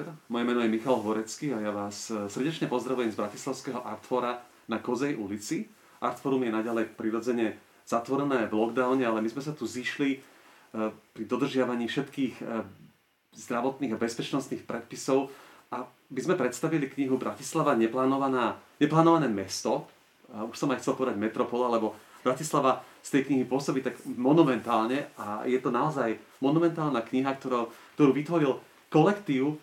večer. Moje meno je Michal Horecký a ja vás srdečne pozdravujem z Bratislavského Artfora na Kozej ulici. Artforum je naďalej prirodzene zatvorené v lockdowne, ale my sme sa tu zišli pri dodržiavaní všetkých zdravotných a bezpečnostných predpisov a by sme predstavili knihu Bratislava neplánované mesto. Už som aj chcel povedať metropola, lebo Bratislava z tej knihy pôsobí tak monumentálne a je to naozaj monumentálna kniha, ktorú vytvoril kolektív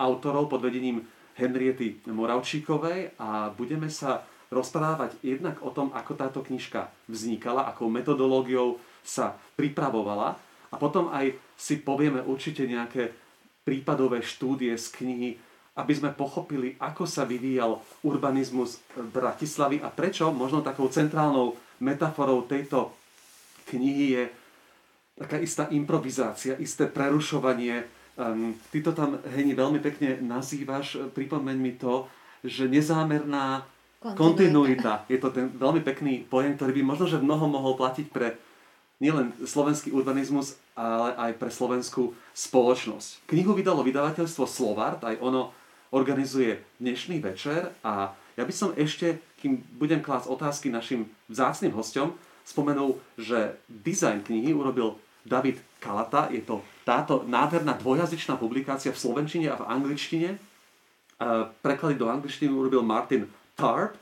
autorov pod vedením Henriety Moravčíkovej a budeme sa rozprávať jednak o tom, ako táto knižka vznikala, akou metodológiou sa pripravovala a potom aj si povieme určite nejaké prípadové štúdie z knihy, aby sme pochopili, ako sa vyvíjal urbanizmus Bratislavy a prečo možno takou centrálnou metaforou tejto knihy je taká istá improvizácia, isté prerušovanie. Ty to tam, Heni, veľmi pekne nazývaš, pripomeň mi to, že nezámerná kontinuita. Je to ten veľmi pekný pojem, ktorý by možno, že mnoho mohol platiť pre nielen slovenský urbanizmus, ale aj pre slovenskú spoločnosť. Knihu vydalo vydavateľstvo Slovart, aj ono organizuje dnešný večer a ja by som ešte, kým budem klásť otázky našim vzácnym hosťom, spomenul, že dizajn knihy urobil David Kaleta. Je to táto nádherná dvojjazyčná publikácia v slovenčine a v angličtine. Preklady do angličtiny urobil Martin Tarp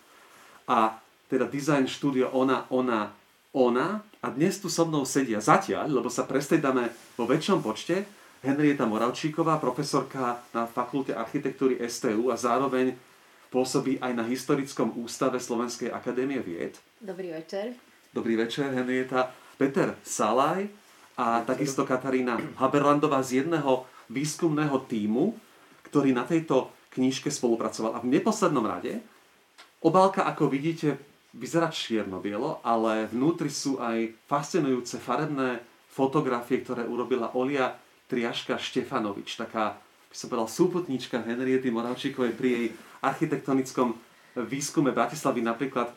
a teda design štúdio Ona a dnes tu so mnou sedia zatiaľ, lebo sa prestriedame vo väčšom počte, Henrieta Moravčíková, profesorka na Fakulte architektúry STU a zároveň pôsobí aj na Historickom ústave Slovenskej akadémie vied. Dobrý večer. Dobrý večer, Henrieta. Peter Salaj a takisto Katarína Haberlandová z jedného výskumného tímu, ktorý na tejto knižke spolupracoval. A v neposlednom rade obálka, ako vidíte, vyzerá čierno-bielo, ale vnútri sú aj fascinujúce farebné fotografie, ktoré urobila Olia Triaška Štefanovič. Taká, by som povedal, súputnička Henriety Moravčíkovej pri jej architektonickom výskume Bratislavy. Napríklad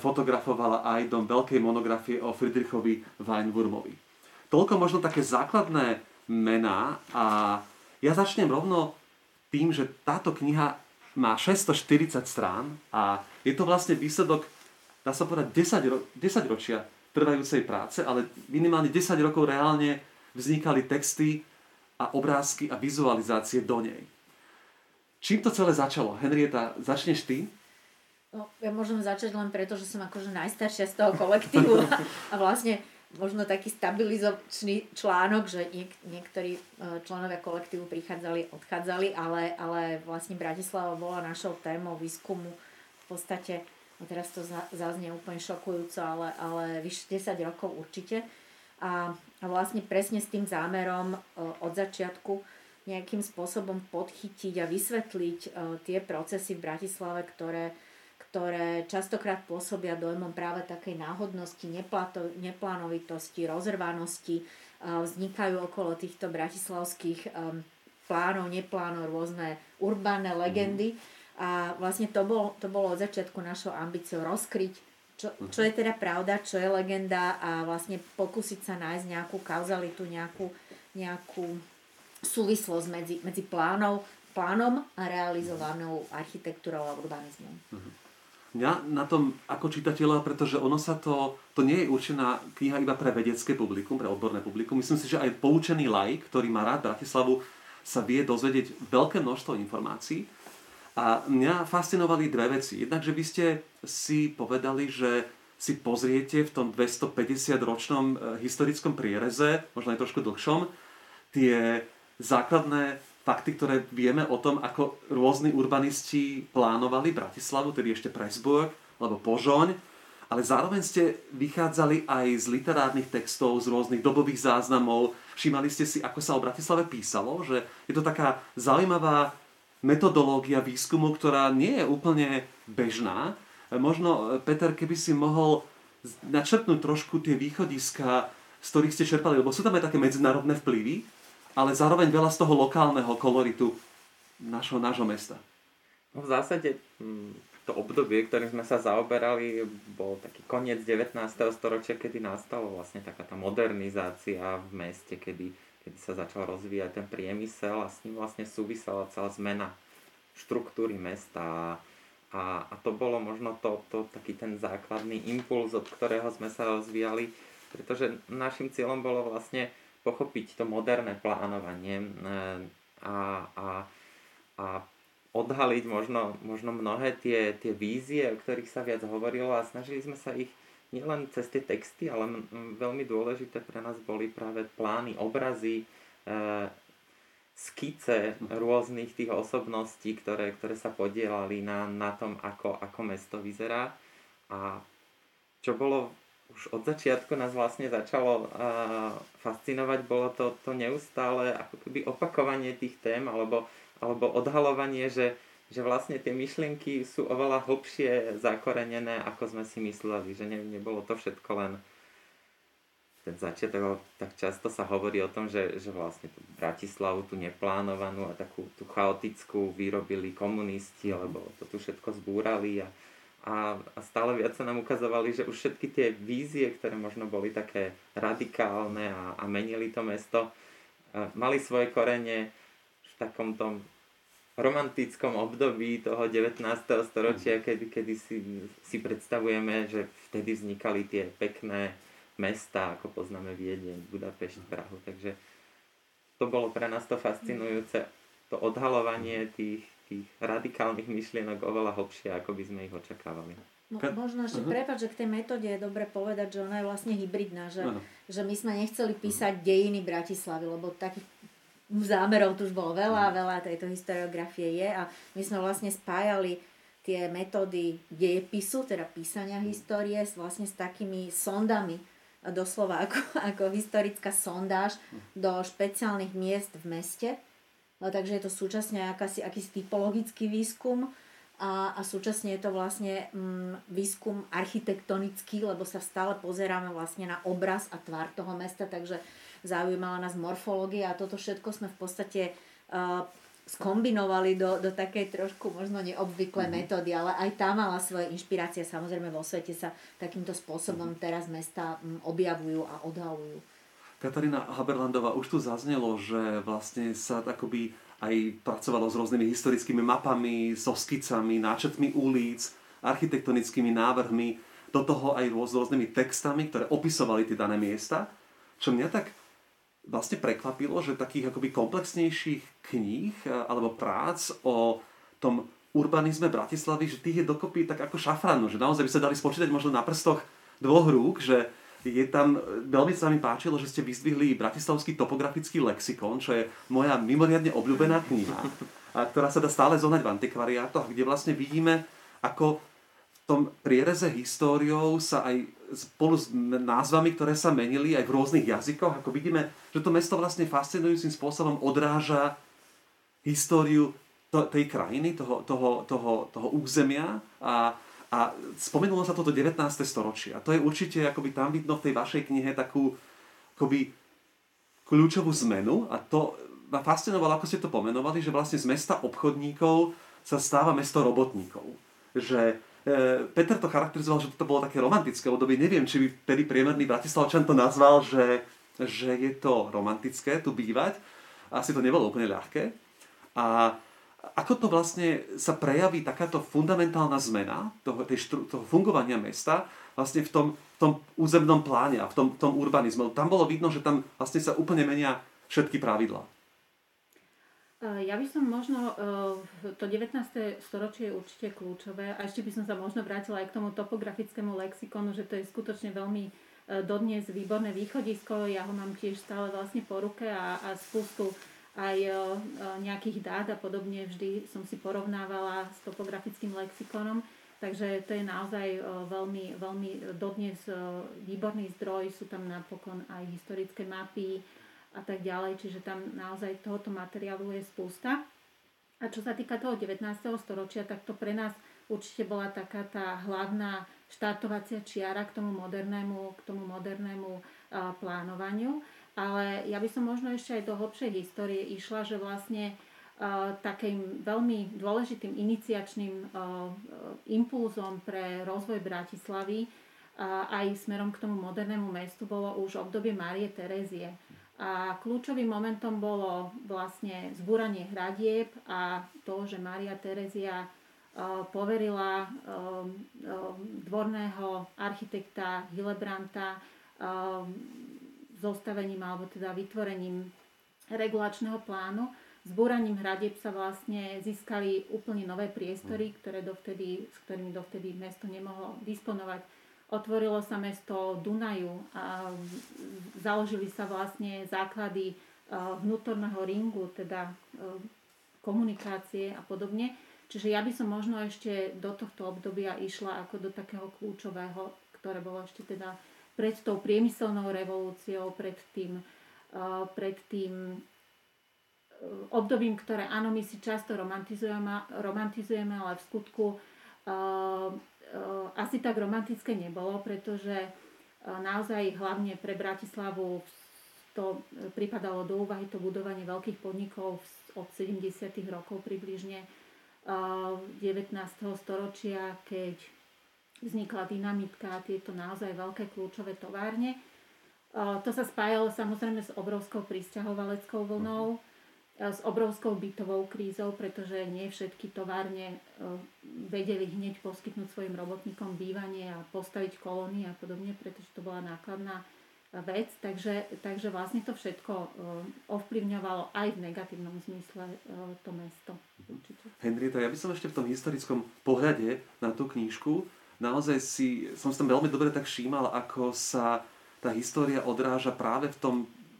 fotografovala aj dom veľkej monografie o Friedrichovi Weinwurmovi. Toľko možno také základné mená a ja začnem rovno tým, že táto kniha má 640 strán a je to vlastne výsledok, dá sa povedať, 10 ročia trvajúcej práce, ale minimálne 10 rokov reálne vznikali texty a obrázky a vizualizácie do nej. Čím to celé začalo? Henrieta, začneš ty? No, ja môžem začať len preto, že som akože najstaršia z toho kolektívu a vlastne možno taký stabilizačný článok, že niektorí členovia kolektívu prichádzali, odchádzali, ale vlastne Bratislava bola našou témou výskumu v podstate, no teraz to zaznie úplne šokujúco, ale vyše 10 rokov určite. A vlastne presne s tým zámerom od začiatku nejakým spôsobom podchytiť a vysvetliť tie procesy v Bratislave, ktoré častokrát pôsobia dojmom práve takej náhodnosti, neplánovitosti, rozrvanosti. Vznikajú okolo týchto bratislavských plánov, neplánov rôzne urbánne legendy. A vlastne to bolo od začiatku našou ambíciou rozkryť, čo je teda pravda, čo je legenda a vlastne pokúsiť sa nájsť nejakú kauzalitu, nejakú súvislosť medzi plánom a realizovanou architektúrou a urbanizmom. Mňa na tom ako čitateľa, pretože ono sa to nie je určená kniha iba pre vedecké publikum, pre odborné publikum. Myslím si, že aj poučený laik, ktorý má rád Bratislavu, sa vie dozvedieť veľké množstvo informácií. A mňa fascinovali dve veci. Jednak, že vy ste si povedali, že si pozriete v tom 250-ročnom historickom priereze, možno aj trošku dlhšom, tie základné fakty, ktoré vieme o tom, ako rôzni urbanisti plánovali Bratislavu, tedy ešte Pressburg, alebo Požoň, ale zároveň ste vychádzali aj z literárnych textov, z rôznych dobových záznamov. Všímali ste si, ako sa o Bratislave písalo, že je to taká zaujímavá metodológia výskumu, ktorá nie je úplne bežná. Možno, Peter, keby si mohol načrtnúť trošku tie východiska, z ktorých ste čerpali, lebo sú tam aj také medzinárodné vplyvy, ale zároveň veľa z toho lokálneho koloritu nášho mesta. No v zásade to obdobie, ktorým sme sa zaoberali, bol taký koniec 19. storočia, kedy nastala vlastne taká tá modernizácia v meste, kedy kedy sa začal rozvíjať ten priemysel a s ním vlastne súvisela celá zmena štruktúry mesta a to bolo možno to taký ten základný impuls, od ktorého sme sa rozvíjali, pretože našim cieľom bolo vlastne pochopiť to moderné plánovanie a odhaliť možno mnohé tie vízie, o ktorých sa viac hovorilo, a snažili sme sa ich nielen cez tie texty, ale veľmi dôležité pre nás boli práve plány, obrazy, skice rôznych tých osobností, ktoré sa podielali na tom, ako mesto vyzerá. A čo bolo už od začiatku nás vlastne začalo fascinovať, bolo to neustále ako keby opakovanie tých tém alebo odhalovanie, že vlastne tie myšlienky sú oveľa hlbšie zakorenené, ako sme si mysleli, že nebolo to všetko len ten začiatok. Tak často sa hovorí o tom, že vlastne tú Bratislavu, tú neplánovanú a takú tú chaotickú vyrobili komunisti, lebo to tu všetko zbúrali a stále viac sa nám ukazovali, že už všetky tie vízie, ktoré možno boli také radikálne a menili to mesto, mali svoje korene v takom tom romantickom období toho 19. storočia, kedy si predstavujeme, že vtedy vznikali tie pekné mesta, ako poznáme Viedeň, Budapešť, Prahu. Takže to bolo pre nás to fascinujúce, to odhalovanie tých radikálnych myšlienok oveľa hlbšie, ako by sme ich očakávali. No, možno ešte prepáč, že k tej metóde je dobre povedať, že ona je vlastne hybridná, že my sme nechceli písať dejiny Bratislavy, lebo takých zámerov tu už bolo veľa tejto historiografie je, a my sme vlastne spájali tie metódy dejepisu, teda písania histórie, vlastne s takými sondami, doslova ako historická sondáž do špeciálnych miest v meste. No, takže je to súčasne akýsi typologický výskum a súčasne je to vlastne výskum architektonický, lebo sa stále pozeráme vlastne na obraz a tvár toho mesta, takže zaujímala nás morfológia a toto všetko sme v podstate skombinovali do takej trošku možno neobvyklé metódy, ale aj tá mala svoje inšpirácie. Samozrejme vo svete sa takýmto spôsobom teraz mesta objavujú a odhalujú. Katarína Haberlandová, už tu zaznelo, že vlastne sa akoby aj pracovalo s rôznymi historickými mapami, so skicami, náčetmi ulic, architektonickými návrhmi, do toho aj rôznymi textami, ktoré opisovali tie dané miesta. Čo mňa tak vlastne prekvapilo, že takých akoby komplexnejších kníh alebo prác o tom urbanizme Bratislavy, že tých je dokopy tak ako šafranu, že naozaj by sa dali spočítať možno na prstoch dvoch rúk, že je tam, veľmi sa mi páčilo, že ste vyzdvihli Bratislavský topografický lexikon, čo je moja mimoriadne obľúbená kniha, ktorá sa dá stále zohnať v antikvariátoch, kde vlastne vidíme, ako v tom priereze históriou sa aj spolu s názvami, ktoré sa menili aj v rôznych jazykoch, ako vidíme, že to mesto vlastne fascinujúcim spôsobom odráža históriu tej krajiny, toho územia a spomenulo sa toto 19. storočie. A to je určite, akoby tam vidno v tej vašej knihe takú akoby kľúčovú zmenu, a to ma fascinovalo, ako ste to pomenovali, že vlastne z mesta obchodníkov sa stáva mesto robotníkov. Že Peter to charakterizoval, že toto bolo také romantické obdobie. Neviem, či by tedy priemerný Bratislavčan to nazval, že je to romantické tu bývať. Asi to nebolo úplne ľahké. A ako to vlastne sa prejaví takáto fundamentálna zmena toho fungovania mesta vlastne v tom územnom pláne a v tom urbanizmu? Tam bolo vidno, že tam vlastne sa úplne menia všetky pravidlá. Ja by som možno, to 19. storočie je určite kľúčové, a ešte by som sa možno vrátila aj k tomu topografickému lexikonu, že to je skutočne veľmi dodnes výborné východisko. Ja ho mám tiež stále vlastne po ruke a spustu aj nejakých dát a podobne vždy som si porovnávala s topografickým lexikonom. Takže to je naozaj veľmi, veľmi dodnes výborný zdroj. Sú tam napokon aj historické mapy a tak ďalej, čiže tam naozaj tohoto materiálu je spústa. A čo sa týka toho 19. storočia, tak to pre nás určite bola taká tá hlavná štartovacia čiara k tomu modernému plánovaniu. Ale ja by som možno ešte aj do hlbšej histórie išla, že vlastne takým veľmi dôležitým iniciačným impulzom pre rozvoj Bratislavy aj smerom k tomu modernému mestu bolo už obdobie Márie Terézie. A kľúčovým momentom bolo vlastne zbúranie hradieb a to, že Mária Terézia poverila dvorného architekta Hillebrandta zostavením alebo teda vytvorením regulačného plánu. Zbúraním hradieb sa vlastne získali úplne nové priestory, s ktorými dovtedy mesto nemohlo disponovať. Otvorilo sa mesto Dunaju a založili sa vlastne základy vnútorného ringu, teda komunikácie a podobne. Čiže ja by som možno ešte do tohto obdobia išla ako do takého kľúčového, ktoré bolo ešte teda pred tou priemyselnou revolúciou, pred tým obdobím, ktoré áno, my si často romantizujeme, ale v skutku asi tak romantické nebolo, pretože naozaj hlavne pre Bratislavu to pripadalo do úvahy to budovanie veľkých podnikov od 70. rokov približne 19. storočia, keď vznikla dynamitka, tieto naozaj veľké kľúčové továrne. To sa spájalo samozrejme s obrovskou prisťahovaleckou vlnou, s obrovskou bytovou krízou, pretože nie všetky továrne vedeli hneď poskytnúť svojim robotníkom bývanie a postaviť kolóny a podobne, pretože to bola nákladná vec. Takže vlastne to všetko ovplyvňovalo aj v negatívnom zmysle to mesto. Henrieta, ja by som ešte v tom historickom pohľade na tú knižku, naozaj som tam veľmi dobre tak všímal, ako sa tá história odráža práve v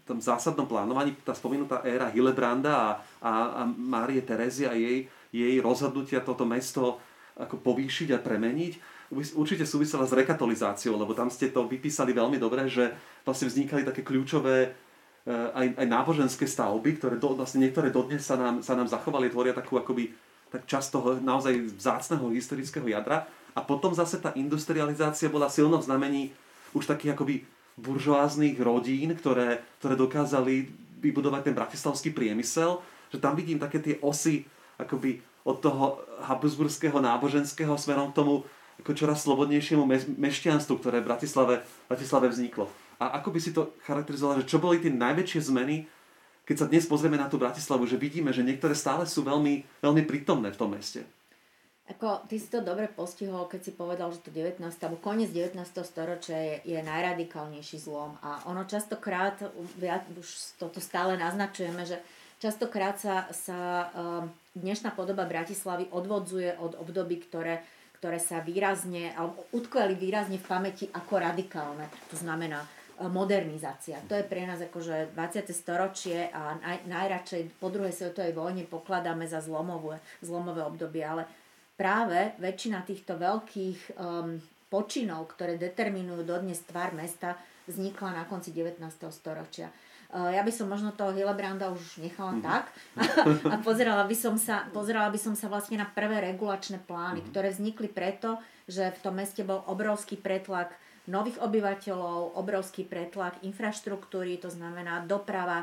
tom zásadnom plánovaní, tá spomenutá éra Hillebranda a Márie Terézie a jej rozhodnutia toto mesto ako povýšiť a premeniť. Určite súvisela s rekatolizáciou, lebo tam ste to vypísali veľmi dobre, že vlastne vznikali také kľúčové aj náboženské stavby, ktoré vlastne niektoré dodnes sa nám zachovali, tvoria takú akoby tak často naozaj vzácneho historického jadra. A potom zase tá industrializácia bola silno v znamení už takých akoby buržoáznych rodín, ktoré dokázali vybudovať ten bratislavský priemysel, že tam vidím také tie osy akoby od toho habsburského náboženského smerom k tomu ako čoraz slobodnejšiemu mešťanstvu, ktoré v Bratislave vzniklo. A ako by si to charakterizovala, že čo boli tie najväčšie zmeny, keď sa dnes pozrieme na tú Bratislavu, že vidíme, že niektoré stále sú veľmi, veľmi prítomné v tom meste? Ty si to dobre postihol, keď si povedal, že to koniec 19. storočia je najradikálnejší zlom. A ono častokrát, už toto stále naznačujeme, že častokrát sa dnešná podoba Bratislavy odvodzuje od období, ktoré sa výrazne, alebo utkveli výrazne v pamäti ako radikálne. To znamená modernizácia. To je pre nás akože 20. storočie a najradšej po druhej svetovej vojne pokladáme za zlomové obdobie, ale práve väčšina týchto veľkých počinov, ktoré determinujú dodnes tvár mesta, vznikla na konci 19. storočia. Ja by som možno toho Hillebranda už nechala tak a pozerala by som sa vlastne na prvé regulačné plány, ktoré vznikli preto, že v tom meste bol obrovský pretlak nových obyvateľov, obrovský pretlak infraštruktúry, to znamená doprava,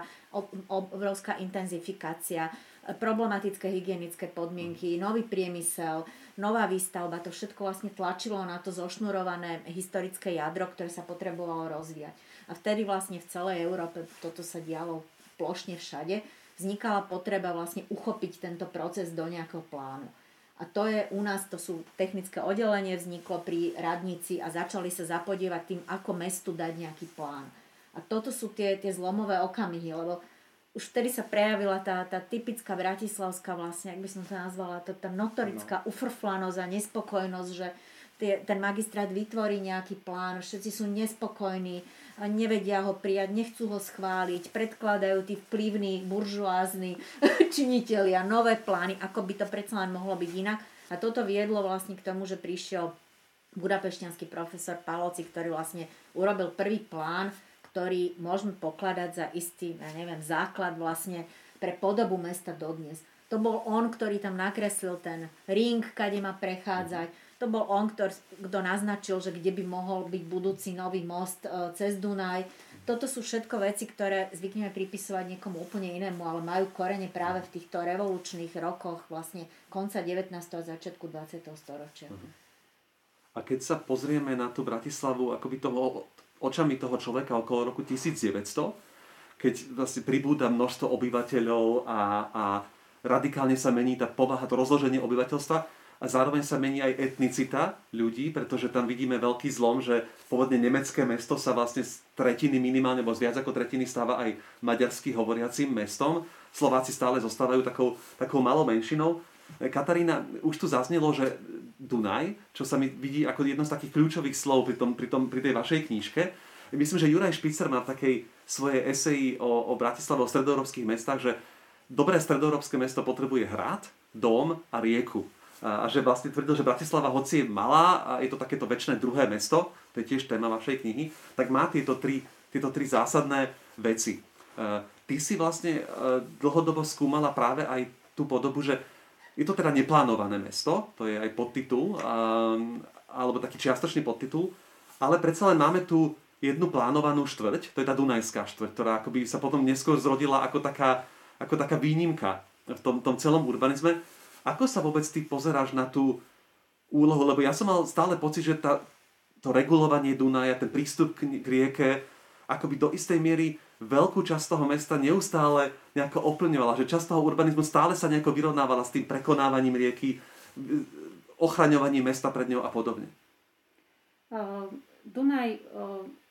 obrovská intenzifikácia, problematické hygienické podmienky, nový priemysel, nová výstavba, to všetko vlastne tlačilo na to zošnurované historické jadro, ktoré sa potrebovalo rozvíjať. A vtedy vlastne v celej Európe toto sa dialo plošne všade, vznikala potreba vlastne uchopiť tento proces do nejakého plánu. A to je u nás, to sú technické oddelenie, vzniklo pri radnici a začali sa zapodievať tým, ako mestu dať nejaký plán. A toto sú tie zlomové okamihy, lebo už vtedy sa prejavila tá typická bratislavská vlastne, ak by som to nazvala, tá notorická ufrflanosť a nespokojnosť, že ten magistrát vytvorí nejaký plán, všetci sú nespokojní, nevedia ho prijať, nechcú ho schváliť, predkladajú tí vplyvní, buržuázni činitelia nové plány, ako by to predsa len mohlo byť inak. A toto viedlo vlastne k tomu, že prišiel budapešťanský profesor Paloci, ktorý vlastne urobil prvý plán, ktorý môžeme pokladať za istý, základ vlastne pre podobu mesta dodnes. To bol on, ktorý tam nakreslil ten ring, kade má prechádzať. To bol on, kto naznačil, že kde by mohol byť budúci nový most cez Dunaj. Toto sú všetko veci, ktoré zvykneme pripisovať niekomu úplne inému, ale majú korene práve v týchto revolučných rokoch vlastne konca 19. a začiatku 20. storočia. A keď sa pozrieme na tú Bratislavu akoby toho očami toho človeka okolo roku 1900, keď vlastne pribúda množstvo obyvateľov a radikálne sa mení tá povaha, to rozloženie obyvateľstva a zároveň sa mení aj etnicita ľudí, pretože tam vidíme veľký zlom, že pôvodne nemecké mesto sa vlastne z tretiny minimálne, alebo z viac ako tretiny stáva aj maďarsky hovoriacím mestom. Slováci stále zostávajú takou malou menšinou. Katarína, už tu zaznelo, že Dunaj, čo sa mi vidí ako jedno z takých kľúčových slov pri tej vašej knižke. Myslím, že Juraj Špícer má v takej svojej eseji o Bratislave, o stredoeurópskych mestách, že dobré stredoeurópske mesto potrebuje hrad, dom a rieku. A že vlastne tvrdil, že Bratislava, hoci je malá a je to takéto väčšie druhé mesto, to je tiež téma vašej knihy, tak má tieto tri zásadné veci. Ty si vlastne dlhodobo skúmala práve aj tú podobu, že je to teda neplánované mesto, to je aj podtitul, alebo taký čiastočný podtitul, ale predsa len máme tu jednu plánovanú štvrť, to je tá Dunajská štvrť, ktorá akoby sa potom neskôr zrodila ako taká výnimka v tom celom urbanizme. Ako sa vôbec ty pozeráš na tú úlohu? Lebo ja som mal stále pocit, že to regulovanie Dunaja, ten prístup k rieke, akoby do istej miery veľkú časť toho mesta neustále nejako ovplyvňovala, že časť toho urbanizmu stále sa nejako vyrovnávala s tým prekonávaním rieky, ochraňovaním mesta pred ňou a podobne. Dunaj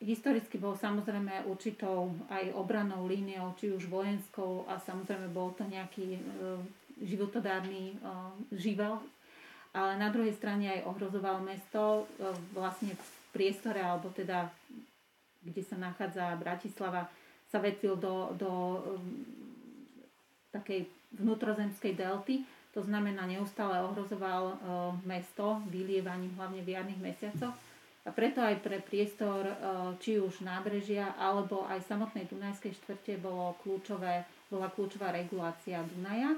historicky bol samozrejme určitou aj obranou líniou, či už vojenskou, a samozrejme bol to nejaký životodárny živel, ale na druhej strane aj ohrozoval mesto vlastne v priestore, alebo teda kde sa nachádza Bratislava, sa vetil do takej vnútrozemskej delty. To znamená, neustále ohrozoval mesto vylievaním hlavne v jarných mesiacoch. A preto aj pre priestor či už nábrežia, alebo aj samotnej Dunajskej štvrte bola kľúčová regulácia Dunaja,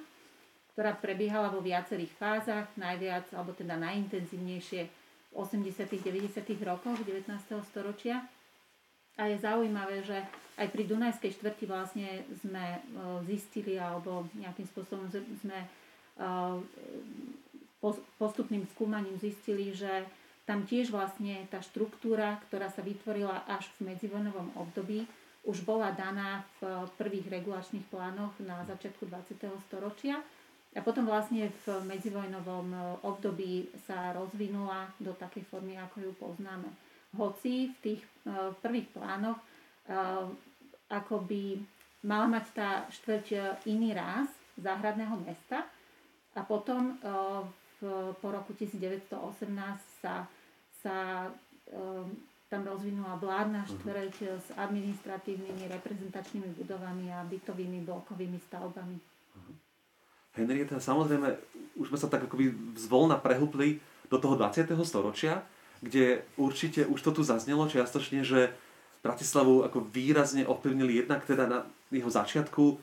ktorá prebiehala vo viacerých fázach, najviac, alebo teda najintenzívnejšie v 80. 90. rokoch 19. storočia. A je zaujímavé, že aj pri Dunajskej štvrti vlastne sme zistili, alebo nejakým spôsobom sme postupným skúmaním zistili, že tam tiež vlastne tá štruktúra, ktorá sa vytvorila až v medzivojnovom období, už bola daná v prvých regulačných plánoch na začiatku 20. storočia. A potom vlastne v medzivojnovom období sa rozvinula do takej formy, ako ju poznáme. Hoci v tých prvých plánoch akoby mala mať tá štvrť iný ráz záhradného mesta, a potom po roku 1918 sa tam rozvinula vládna štvrť s administratívnymi, reprezentačnými budovami a bytovými blokovými stavbami. Henrieta, samozrejme, už sme sa tak akoby zvolna prehúpli do toho 20. storočia, kde určite už to tu zaznelo čiastočne, že Bratislavu ako výrazne ovplyvnili jednak teda na jeho začiatku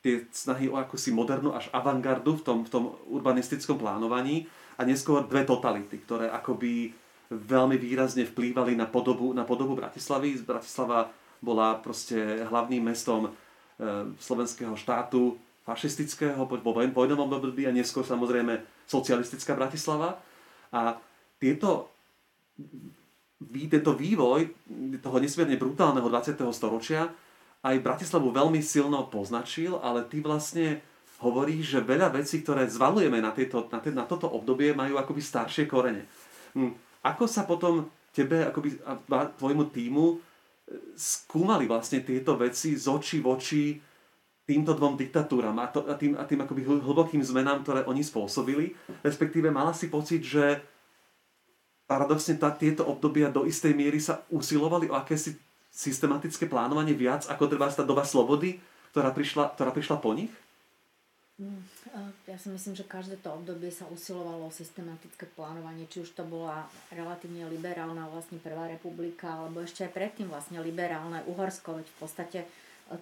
tie snahy o akúsi modernú až avantgardu v tom urbanistickom plánovaní a neskôr dve totality, ktoré akoby veľmi výrazne vplývali na podobu Bratislavy. Bratislava bola proste hlavným mestom slovenského štátu fašistického po vojnovom období a neskôr samozrejme socialistická Bratislava. A tento vývoj toho nesmierne brutálneho 20. storočia aj Bratislavu veľmi silno poznačil, ale ty vlastne hovoríš, že veľa vecí, ktoré zvalujeme na toto obdobie, majú akoby staršie korene. Ako sa potom tebe akoby, a tvojmu tímu skúmali vlastne tieto veci z očí v oči týmto dvom diktatúram a tým akoby hlbokým zmenám, ktoré oni spôsobili, respektíve mala si pocit, že paradoxne tieto obdobia do istej miery sa usilovali o akési systematické plánovanie viac ako treba tá doba slobody, ktorá prišla po nich? Ja si myslím, že každé to obdobie sa usilovalo o systematické plánovanie, či už to bola relatívne liberálna vlastne prvá republika, alebo ešte aj predtým vlastne liberálne Uhorsko, veď v podstate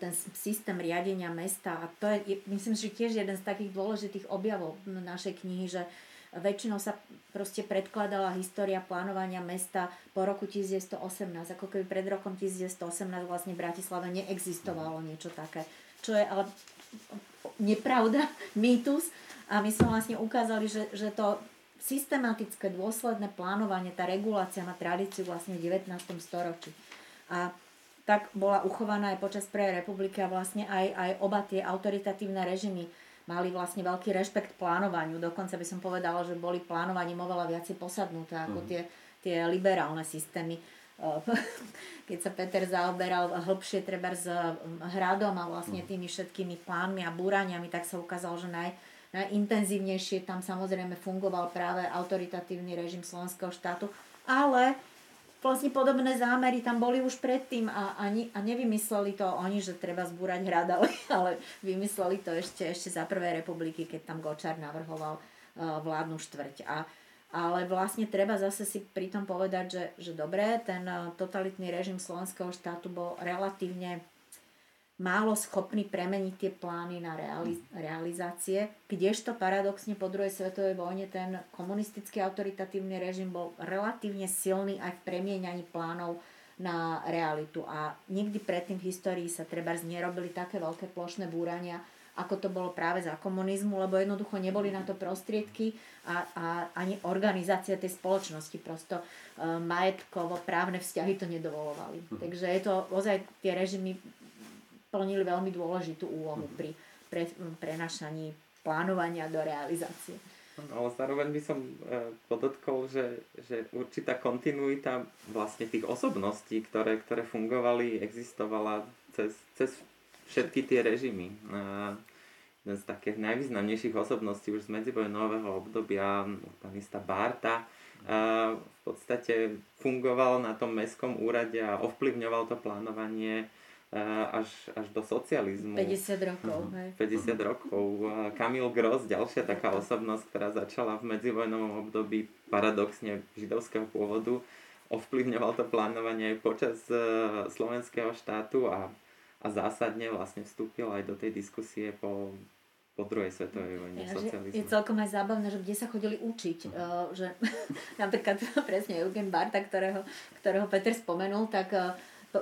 ten systém riadenia mesta, a to je myslím, že tiež jeden z takých dôležitých objavov našej knihy, že väčšinou sa proste predkladala história plánovania mesta po roku 1918, ako keby pred rokom 1918 vlastne v Bratislave neexistovalo niečo také, čo je ale nepravda, mýtus, a my sme vlastne ukázali, že to systematické dôsledné plánovanie, tá regulácia má tradíciu vlastne v 19. storočí. A tak bola uchovaná aj počas prvej republiky a vlastne aj oba tie autoritatívne režimy mali vlastne veľký rešpekt plánovaniu. Dokonca by som povedala, že boli plánovaním oveľa viacej posadnuté ako tie liberálne systémy. Keď sa Peter zaoberal hlbšie treba s hradom a vlastne tými všetkými plánmi a búraniami, tak sa ukázalo, že najintenzívnejšie tam samozrejme fungoval práve autoritatívny režim slovenského štátu, ale vlastne podobné zámery tam boli už predtým a nevymysleli to oni, že treba zbúrať hrad, ale vymysleli to ešte za prvej republiky, keď tam Gočár navrhoval vládnu štvrť. Ale vlastne treba zase si pritom povedať, že dobre, ten totalitný režim slovenského štátu bol relatívne málo schopný premeniť tie plány na realizácie, kdežto paradoxne po druhej svetovej vojne ten komunistický autoritatívny režim bol relatívne silný aj v premieňaní plánov na realitu. A nikdy predtým v histórii sa trebárs nerobili také veľké plošné búrania, ako to bolo práve za komunizmu, lebo jednoducho neboli na to prostriedky a ani organizácia tej spoločnosti, prosto majetkovo právne vzťahy to nedovolovali. Takže je to ozaj, tie režimy plnili veľmi dôležitú úlohu pri prenašaní plánovania do realizácie. Ale zároveň by som podotkol, že určitá kontinuita vlastne tých osobností, ktoré fungovali, existovala cez všetky tie režimy. Jeden z takých najvýznamnejších osobností už z medzivojnového obdobia, urbanista Barta, v podstate fungoval na tom mestskom úrade a ovplyvňoval to plánovanie až do socializmu. 50 rokov. Hej. 50 rokov. Kamil Gros, ďalšia taká osobnosť, ktorá začala v medzivojnovom období paradoxne židovského pôvodu, ovplyvňoval to plánovanie aj počas slovenského štátu a zásadne vlastne vstúpil aj do tej diskusie po druhej svetovej vojne socializmu. Je celkom aj zábavné, že kde sa chodili učiť. Že, napríklad presne Eugen Barta, ktorého Peter spomenul, tak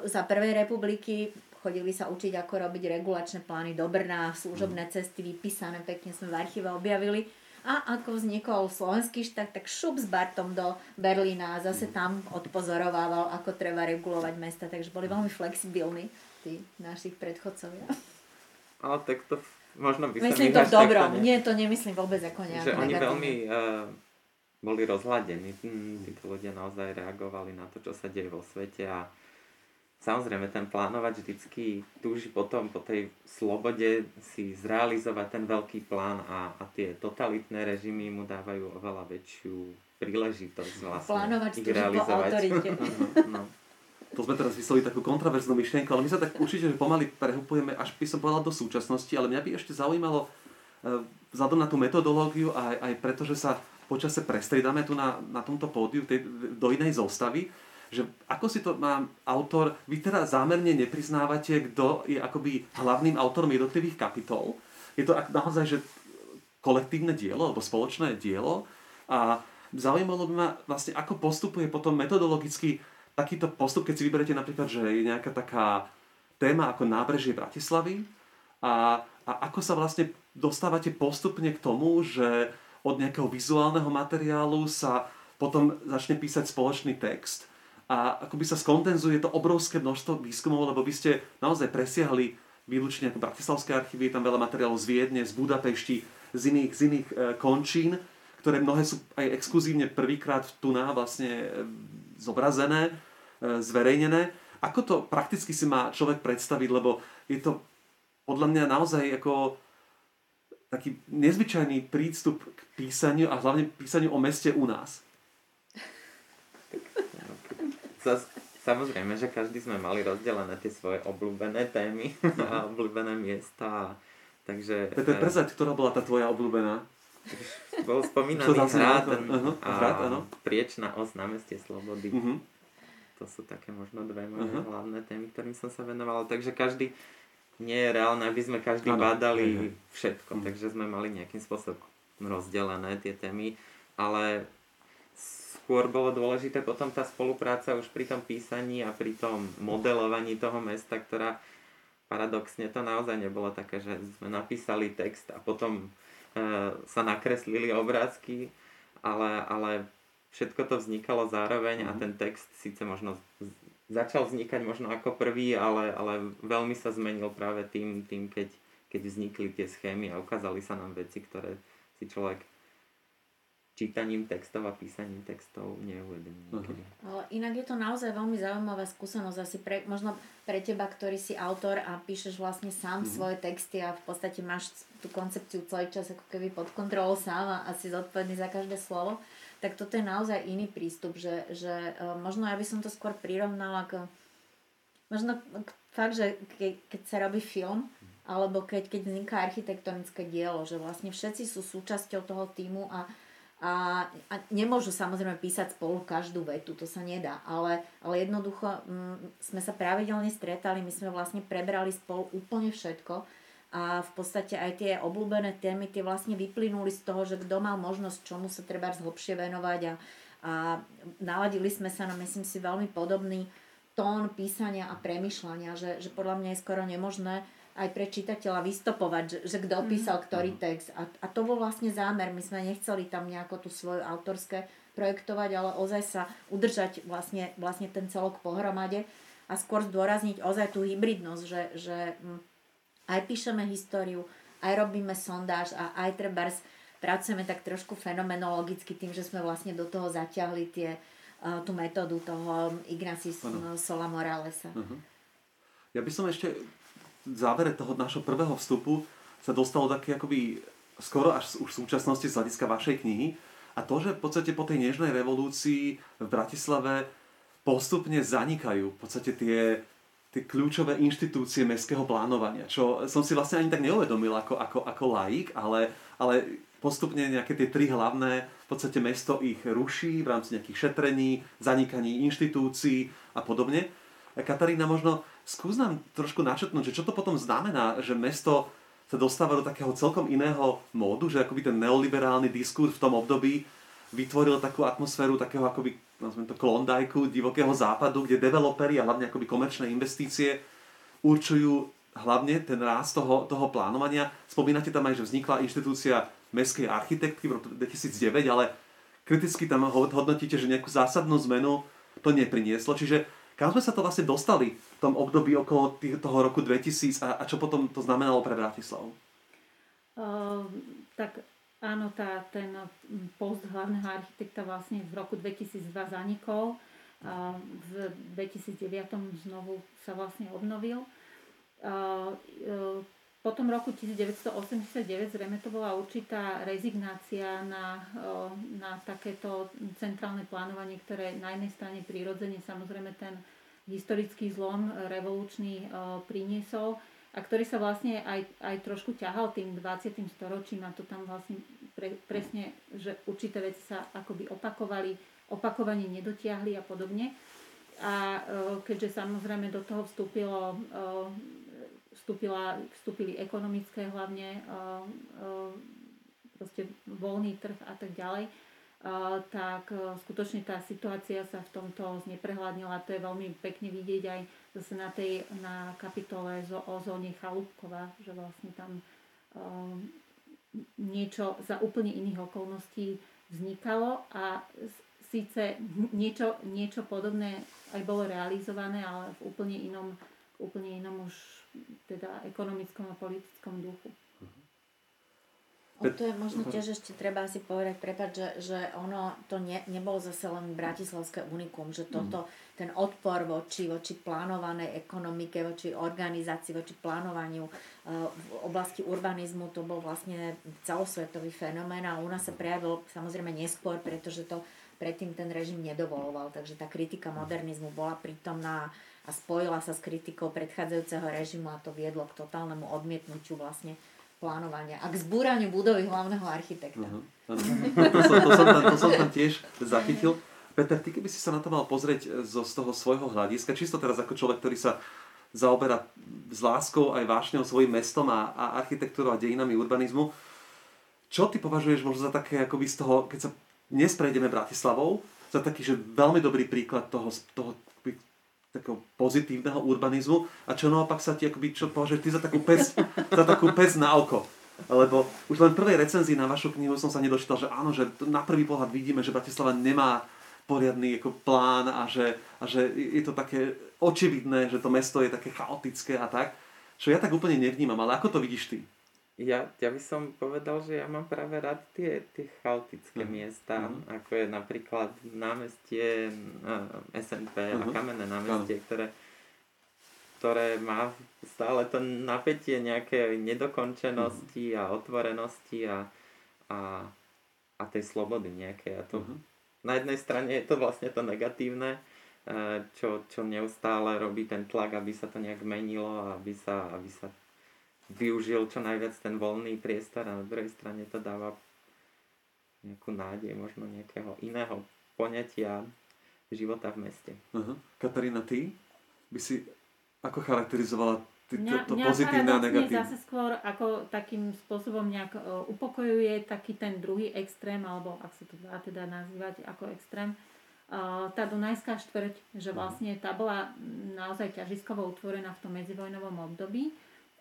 za prvej republiky chodili sa učiť, ako robiť regulačné plány do Brna, služobné cesty vypísané, pekne sme v archíve objavili. A ako vznikol slovenský štát, tak šup s Bartom do Berlína a zase tam odpozorovával, ako treba regulovať mesta. Takže boli veľmi flexibilní tí našich predchodcovia. Ale tak to možno by sa myslím to v dobrom. Nie, to nemyslím vôbec ako nejak negatívne. Že oni veľmi boli rozhladení. Títo ľudia naozaj reagovali na to, čo sa deje vo svete a samozrejme, ten plánovač vždycky túži potom po tej slobode si zrealizovať ten veľký plán a tie totalitné režimy mu dávajú oveľa väčšiu príležitosť vlastne plánovač ich realizovať. No. To sme teraz vyslali takú kontroverznú myšlienku, ale my sa tak určite že pomaly prehúpujeme, až by som povedal do súčasnosti, ale mňa by ešte zaujímalo vzhľadom na tú metodológiu aj preto, že sa počase prestriedame tu na tomto pódiu do inej zostavy, že ako si to má autor, vy teda zámerne nepriznávate, kto je akoby hlavným autorom jednotlivých kapitol. Je to naozaj, že kolektívne dielo, alebo spoločné dielo. A zaujímalo by ma vlastne, ako postupuje potom metodologicky takýto postup, keď si vyberete napríklad, že je nejaká taká téma ako nábrežie Bratislavy a ako sa vlastne dostávate postupne k tomu, že od nejakého vizuálneho materiálu sa potom začne písať spoločný text, a akoby sa skondenzuje to obrovské množstvo výskumov, lebo by ste naozaj presiahli výlučne ako bratislavské archívy, je tam veľa materiálov z Viedne, z Budapešti, z iných končín, ktoré mnohé sú aj exkluzívne prvýkrát tu na vlastne zobrazené, zverejnené. Ako to prakticky si má človek predstaviť, lebo je to podľa mňa naozaj ako taký nezvyčajný prístup k písaniu a hlavne písaniu o meste u nás. Samozrejme, že každý sme mali rozdelené tie svoje obľúbené témy a obľúbené miesta. Takže Peter, prezrať, ktorá bola tá tvoja obľúbená? Bol spomínaný hrad a priečná os na meste Slobody. Uh-huh. To sú také možno dve moje hlavné témy, ktorým som sa venoval. Takže každý, nie je reálne, aby sme každý bádali všetko. Takže sme mali nejakým spôsobom rozdelené tie témy, ale skôr bolo dôležité potom tá spolupráca už pri tom písaní a pri tom modelovaní toho mesta, ktorá paradoxne to naozaj nebolo také, že sme napísali text a potom sa nakreslili obrázky, ale všetko to vznikalo zároveň a ten text síce možno začal vznikať možno ako prvý, ale veľmi sa zmenil práve tým keď vznikli tie schémy a ukázali sa nám veci, ktoré si človek čítaním textov a písaním textov neuvedomí. Ale inak je to naozaj veľmi zaujímavá skúsenosť, asi možno pre teba, ktorý si autor a píšeš vlastne sám svoje texty a v podstate máš tú koncepciu celý čas ako keby pod kontrolou sám a si zodpovedný za každé slovo. Tak toto je naozaj iný prístup, že možno ja by som to skôr prirovnala k možno fakt, že keď sa robí film, alebo keď vzniká architektonické dielo, že vlastne všetci sú súčasťou toho tímu a nemôžu samozrejme písať spolu každú vetu, to sa nedá, ale jednoducho sme sa pravidelne stretali, my sme vlastne prebrali spolu úplne všetko. A v podstate aj tie obľúbené témy tie vlastne vyplynuli z toho, že kto mal možnosť čomu sa treba hlbšie venovať a naladili sme sa na, myslím si, veľmi podobný tón písania a premýšľania, že podľa mňa je skoro nemožné aj pre čitateľa vystopovať, že kto písal ktorý text. A to bol vlastne zámer, my sme nechceli tam nejako tú svoju autorské projektovať, ale ozaj sa udržať vlastne ten celok pohromade a skôr zdôrazniť ozaj tú hybridnosť, že aj píšeme históriu, aj robíme sondáž a aj trebárs pracujeme tak trošku fenomenologicky tým, že sme vlastne do toho zatiahli tú metódu toho Ignácius-Sola-Moralesa. Ja by som ešte v závere toho našho prvého vstupu sa dostalo také akoby skoro až už v súčasnosti z hľadiska vašej knihy a to, že v podstate po tej nežnej revolúcii v Bratislave postupne zanikajú v podstate tie kľúčové inštitúcie mestského plánovania, čo som si vlastne ani tak neuvedomil ako laik, ale postupne nejaké tie tri hlavné, v podstate mesto ich ruší v rámci nejakých šetrení, zanikaní inštitúcií a podobne. Katarína, možno skús nám trošku načrtnúť, že čo to potom znamená, že mesto sa dostáva do takého celkom iného módu, že akoby ten neoliberálny diskurs v tom období vytvoril takú atmosféru takého akoby klondajku divokého západu, kde developeri a hlavne akoby komerčné investície určujú hlavne ten rást toho plánovania. Spomínate tam aj, že vznikla inštitúcia mestskej architektky v roku 2009, ale kriticky tam hodnotíte, že nejakú zásadnú zmenu to neprinieslo. Čiže kam sme sa to vlastne dostali v tom období okolo toho roku 2000 a čo potom to znamenalo pre Bratislavu? Tak áno, ten post hlavného architekta vlastne v roku 2002 zanikol a v 2009 znovu sa vlastne obnovil. Po tom roku 1989 zrejme to bola určitá rezignácia na takéto centrálne plánovanie, ktoré na jednej strane prirodzene samozrejme ten historický zlom revolučný priniesol, a ktorý sa vlastne aj trošku ťahal tým 20. storočím a to tam vlastne presne, že určité veci sa akoby opakovane nedotiahli a podobne. A keďže samozrejme do toho vstúpili ekonomické hlavne, proste voľný trh a tak ďalej, tak skutočne tá situácia sa v tomto zneprehľadnila. To je veľmi pekne vidieť aj zase na kapitole o zóne Chalúbková, že vlastne tam niečo za úplne iných okolností vznikalo a síce niečo podobné aj bolo realizované, ale v úplne inom už teda ekonomickom a politickom duchu. To je možno tiež ešte treba asi povedať, že ono to nebolo zase len bratislavské unikum, že toto, ten odpor voči plánovanej ekonomike, voči organizácii, voči plánovaniu v oblasti urbanizmu, to bol vlastne celosvetový fenomén a u nás sa prejavil samozrejme neskôr, pretože to predtým ten režim nedovoloval, takže tá kritika modernizmu bola prítomná a spojila sa s kritikou predchádzajúceho režimu a to viedlo k totálnemu odmietnutiu vlastne plánovania a k zbúraniu budovy hlavného architekta. To som tam tiež zachytil. Peter, ty keby si sa na to mal pozrieť z toho svojho hľadiska, čisto teraz ako človek, ktorý sa zaoberá s láskou aj vášňou svojím mestom a architektúrou a dejinami urbanizmu, čo ty považuješ možno za také, akoby z toho, keď sa dnes prejdeme Bratislavou, za taký, že veľmi dobrý príklad toho takého pozitívneho urbanizmu a čo naopak sa ti akoby, čo považuješ ty za takú pes na oko. Lebo už len v prvej recenzii na vašu knihu som sa nedočítal, že áno, že na prvý pohľad vidíme, že Bratislava nemá poriadny ako plán a že je to také očividné, že to mesto je také chaotické a tak. Čo ja tak úplne nevnímam, ale ako to vidíš ty? Ja by som povedal, že ja mám práve rád tie chaotické miesta, ako je napríklad námestie SNP a Kamenné námestie, ktoré má stále to napätie nejakej nedokončenosti a otvorenosti a tej slobody nejakej. A to, na jednej strane je to vlastne to negatívne, čo neustále robí ten tlak, aby sa to nejak menilo, aby sa využil čo najviac ten voľný priestor, a na druhej strane to dáva nejakú nádej, možno nejakého iného poňatia života v meste. Katarína, ty by si ako charakterizovala to pozitívne a negatívne? Mňa zase skôr ako takým spôsobom nejak upokojuje taký ten druhý extrém, alebo ak sa to dá teda nazývať ako extrém, tá Dunajská štvrť, že vlastne tá bola naozaj ťažiskovo utvorená v tom medzivojnovom období.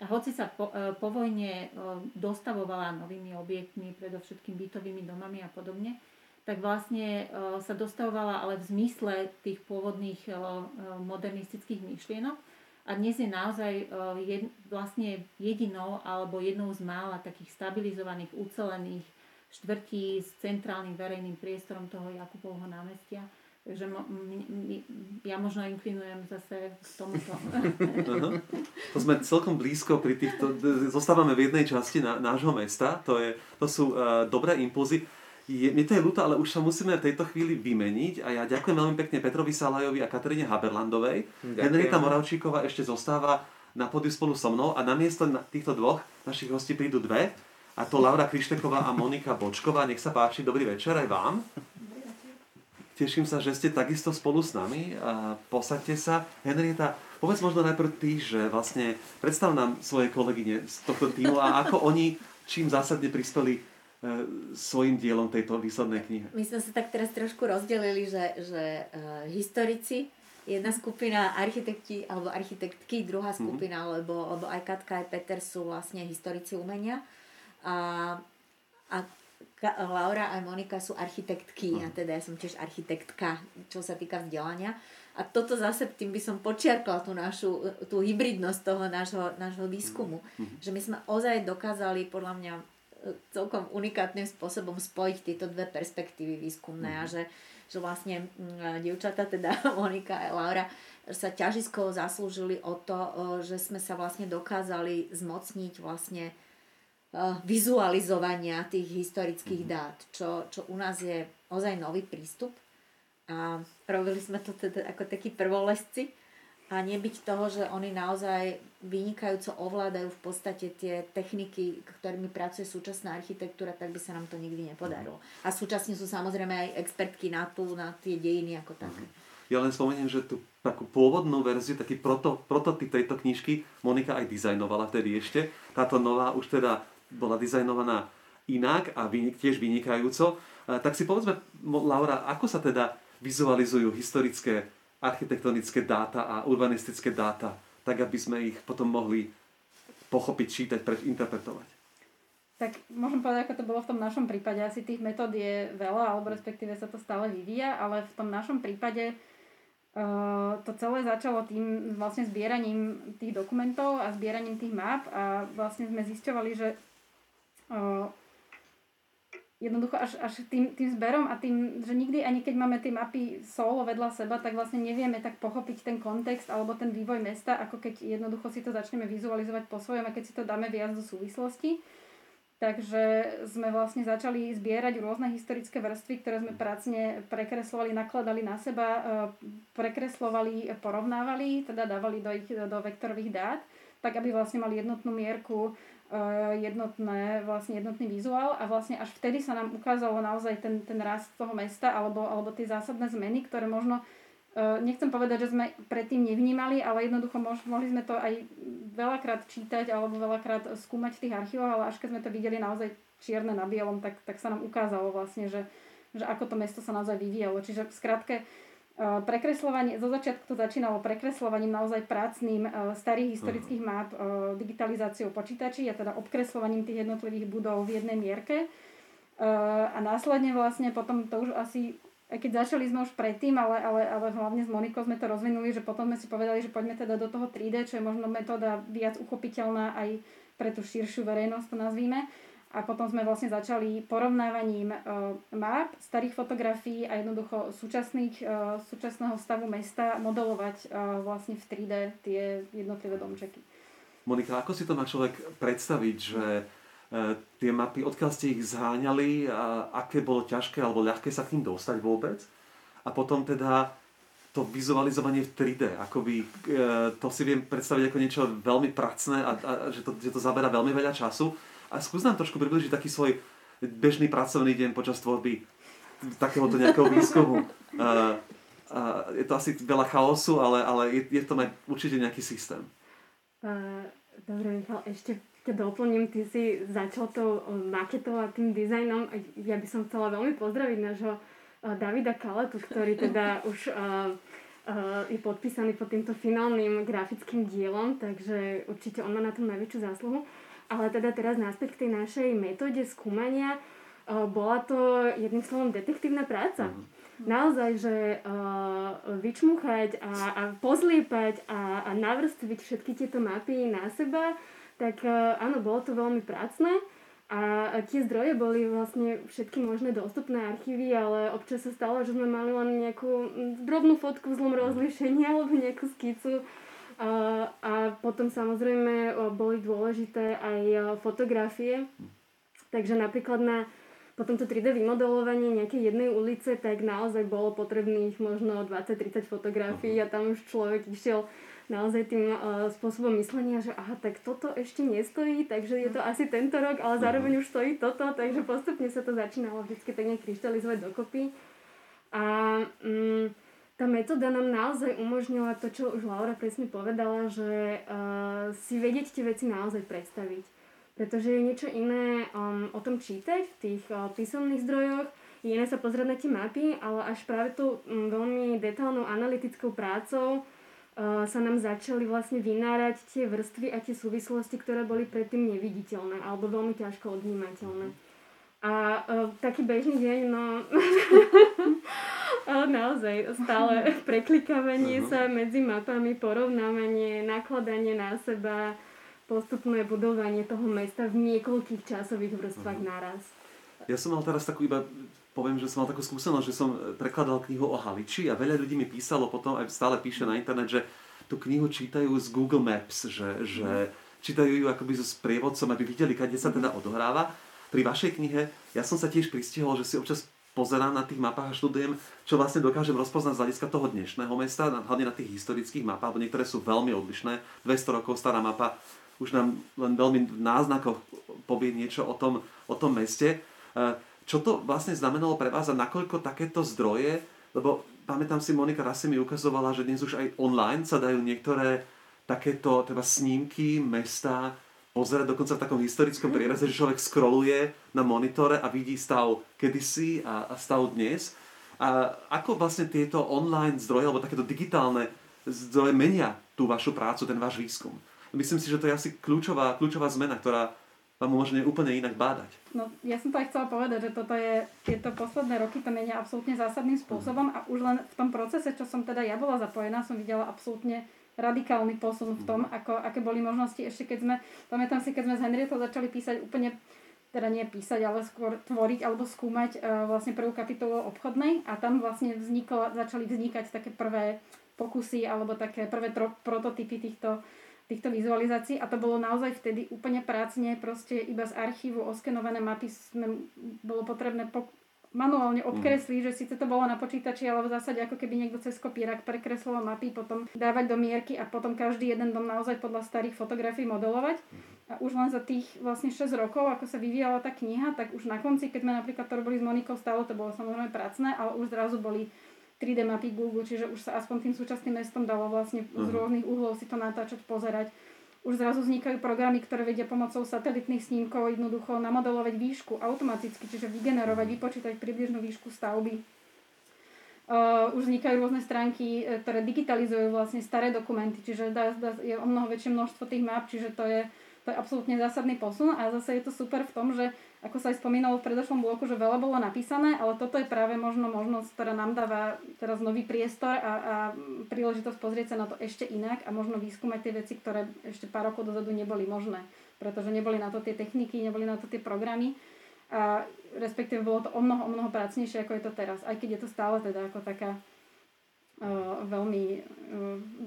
A hoci sa po vojne dostavovala novými objektmi, predovšetkým bytovými domami a podobne, tak vlastne sa dostavovala ale v zmysle tých pôvodných modernistických myšlienok. A dnes je naozaj vlastne jedinou alebo jednou z mála takých stabilizovaných, ucelených štvrtí s centrálnym verejným priestorom toho Jakubovho námestia. Takže ja možno inklinujem zase k tomuto. To sme celkom blízko pri týchto... Zostávame v jednej časti nášho mesta. To sú dobré impulzy. Mne to je ľúto, ale už sa musíme v tejto chvíli vymeniť. A ja ďakujem veľmi pekne Petrovi Salajovi a Kataríne Haberlandovej. Ďakujem. Henrieta Moravčíková ešte zostáva na pódiu spolu so mnou. A namiesto týchto dvoch našich hostí prídu dve. A to Laura Krišteková a Monika Bočková. Nech sa páči, dobrý večer aj vám. Teším sa, že ste takisto spolu s nami. Posaďte sa. Henrieta, povedz možno najprv ty, že vlastne predstav nám svoje kolegyne z tohto týmu a ako oni čím zásadne prispeli svojim dielom tejto výslednej knihy. My sme sa tak teraz trošku rozdelili, že historici, jedna skupina, architekti alebo architektky, druhá skupina, lebo aj Katka, aj Peter sú vlastne historici umenia. A Laura a Monika sú architektky, a teda ja som tiež architektka, čo sa týka vzdelania. A toto zase, tým by som počiarkla tú hybridnosť toho nášho výskumu. Že my sme ozaj dokázali, podľa mňa, celkom unikátnym spôsobom spojiť tieto dve perspektívy výskumné. A že vlastne dievčatá, teda Monika a Laura, sa ťažiskovo zaslúžili o to, že sme sa vlastne dokázali zmocniť vlastne vizualizovania tých historických dát, čo u nás je ozaj nový prístup. A robili sme to teda ako takí prvolesci, a nebyť toho, že oni naozaj vynikajúco ovládajú v podstate tie techniky, ktorými pracuje súčasná architektúra, tak by sa nám to nikdy nepodarilo. A súčasne sú samozrejme aj expertky na tie dejiny ako také. Ja len spomeniem, že tú takú pôvodnú verziu, taký prototyp tejto knižky Monika aj dizajnovala vtedy ešte. Táto nová už teda bola dizajnovaná inak a tiež vynikajúco. Tak si povedzme, Laura, ako sa teda vizualizujú historické, architektonické dáta a urbanistické dáta, tak aby sme ich potom mohli pochopiť, čítať, interpretovať? Tak môžem povedať, ako to bolo v tom našom prípade. Asi tých metód je veľa, alebo respektíve sa to stále vyvíja, ale v tom našom prípade to celé začalo tým vlastne zbieraním tých dokumentov a zbieraním tých map, a vlastne sme zisťovali, že jednoducho až tým zberom a tým, že nikdy ani keď máme tie mapy solo vedľa seba, tak vlastne nevieme tak pochopiť ten kontext alebo ten vývoj mesta, ako keď jednoducho si to začneme vizualizovať po svojom a keď si to dáme viac do súvislosti. Takže sme vlastne začali zbierať rôzne historické vrstvy, ktoré sme pracne prekreslovali, nakladali na seba, prekreslovali, porovnávali, teda dávali do vektorových dát, tak aby vlastne mali jednotnú mierku, jednotný vizuál, a vlastne až vtedy sa nám ukázalo naozaj ten rast toho mesta alebo tie zásadné zmeny, ktoré možno, nechcem povedať, že sme predtým nevnímali, ale jednoducho mohli sme to aj veľakrát čítať alebo veľakrát skúmať v tých archívoch, ale až keď sme to videli naozaj čierne na bielom, tak sa nám ukázalo vlastne, že ako to mesto sa naozaj vyvíjalo. Čiže v skratke, prekresľovanie, zo začiatku to začínalo prekresľovaním naozaj prácným starých historických map, digitalizáciou počítačí a teda obkresľovaním tých jednotlivých budov v jednej mierke. A následne vlastne potom to už asi keď začali sme už predtým, ale hlavne s Monikou sme to rozvinuli, že potom sme si povedali, že poďme teda do toho 3D, čo je možno metóda viac uchopiteľná aj pre tú širšiu verejnosť, to nazvíme. A potom sme vlastne začali porovnávaním map, starých fotografií a jednoducho súčasného stavu mesta modelovať vlastne v 3D tie jednotlivé domčeky. Monika, ako si to má človek predstaviť, že tie mapy, odkiaľ ste ich zháňali a aké bolo ťažké alebo ľahké sa k ním dostať vôbec? A potom teda to vizualizovanie v 3D, akoby to si viem predstaviť ako niečo veľmi pracné a že to zabera veľmi veľa času. A skús nám trošku približiť taký svoj bežný pracovný deň počas tvorby takéhoto nejakého výskumu. Je to asi veľa chaosu, ale je v tom aj určite nejaký systém. Dobre, Michal, ešte keď doplním, ty si začal tou maketou a tým dizajnom. Ja by som chcela veľmi pozdraviť nášho Davida Kaletu, ktorý teda už je podpísaný pod týmto finálnym grafickým dielom, takže určite on má na tom najväčšiu zásluhu. Ale teda teraz náspäť k tej našej metóde skúmania, bola to jedným slovom detektívna práca. Naozaj, že vyčmuchať a pozliepať a navrstviť všetky tieto mapy na seba, tak áno, bolo to veľmi prácne a tie zdroje boli vlastne všetky možné dostupné archívy, ale občas sa stalo, že sme mali len nejakú drobnú fotku v zlom rozlíšení alebo nejakú skicu. A potom samozrejme boli dôležité aj fotografie, takže napríklad na to 3D vymodelovanie nejakej jednej ulice, tak naozaj bolo potrebných možno 20-30 fotografií a tam už človek išiel naozaj tým spôsobom myslenia, že aha, tak toto ešte nestojí, takže je to asi tento rok, ale zároveň už stojí toto, takže postupne sa to začínalo vždy tak nejak kryštalizovať dokopy a tá metóda nám naozaj umožnila to, čo už Laura presne povedala, že si vedieť tie veci naozaj predstaviť. Pretože je niečo iné o tom čítať v tých písomných zdrojoch, je iné sa pozerať na tie mapy, ale až práve tou veľmi detailnou analytickou prácou sa nám začali vlastne vynárať tie vrstvy a tie súvislosti, ktoré boli predtým neviditeľné alebo veľmi ťažko odnímateľné. A taký bežný deň, no... Ale naozaj, stále preklikávanie sa medzi mapami, porovnávanie, nakladanie na seba, postupné budovanie toho mesta v niekoľkých časových vrstvách naraz. Ja som mal teraz takú som mal takú skúsenosť, že som prekladal knihu o Haliči a veľa ľudí mi písalo potom, aj stále píše na internet, že tú knihu čítajú z Google Maps, že čítajú ju akoby so sprievodcom, aby videli, kde sa teda odohráva. Pri vašej knihe ja som sa tiež pristihol, že si občas pozerám na tých mapách a študujem, čo vlastne dokážem rozpoznať z hľadiska toho dnešného mesta, hlavne na tých historických mapách, lebo niektoré sú veľmi odlišné. 200 rokov stará mapa už nám len veľmi v náznakoch povie niečo o tom meste. Čo to vlastne znamenalo pre vás a nakoľko takéto zdroje, lebo pamätám si, Monika raz si mi ukazovala, že dnes už aj online sa dajú niektoré takéto teda snímky mesta pozerať dokonca v takom historickom prieraze, že človek scrolluje na monitore a vidí stav kedysi a stav dnes. A ako vlastne tieto online zdroje, alebo takéto digitálne zdroje menia tú vašu prácu, ten váš výskum? Myslím si, že to je asi kľúčová zmena, ktorá vám umožňuje úplne inak bádať. No, ja som to aj chcela povedať, že tieto posledné roky to menia absolútne zásadným spôsobom a už len v tom procese, čo som teda ja bola zapojená, som videla absolútne radikálny posun v tom, aké boli možnosti ešte keď sme, pamätám si, keď sme s Henrietou začali písať úplne, teda nie písať, ale skôr tvoriť alebo skúmať vlastne prvú kapitolu obchodnej a tam vlastne začali vznikať také prvé pokusy alebo také prvé prototypy týchto vizualizácií a to bolo naozaj vtedy úplne prácne, proste iba z archívu oskenované mapy bolo potrebné manuálne obkreslí, že síce to bolo na počítači, ale v zásade ako keby niekto cez kopírak prekresloval mapy, potom dávať do mierky a potom každý jeden dom naozaj podľa starých fotografií modelovať. A už len za tých vlastne 6 rokov, ako sa vyvíjala tá kniha, tak už na konci, keď sme napríklad to robili s Monikou, stále to bolo samozrejme pracné, ale už zrazu boli 3D mapy Google, čiže už sa aspoň tým súčasným mestom dalo vlastne z rôznych uhlov si to natáčať, pozerať. Už zrazu vznikajú programy, ktoré vedia pomocou satelitných snímkov jednoducho namodelovať výšku automaticky, čiže vygenerovať, vypočítať približnú výšku stavby. Už vznikajú rôzne stránky, ktoré digitalizujú vlastne staré dokumenty, čiže je o mnoho väčšie množstvo tých map, čiže to je absolútne zásadný posun a zase je to super v tom, že ako sa aj spomínalo v predošlom bloku, že veľa bolo napísané, ale toto je práve možno možnosť, ktorá nám dáva teraz nový priestor a príležitosť pozrieť sa na to ešte inak a možno vyskúmať tie veci, ktoré ešte pár rokov dozadu neboli možné, pretože neboli na to tie techniky, neboli na to tie programy a respektíve bolo to o mnoho pracnejšie, ako je to teraz, aj keď je to stále teda ako taká veľmi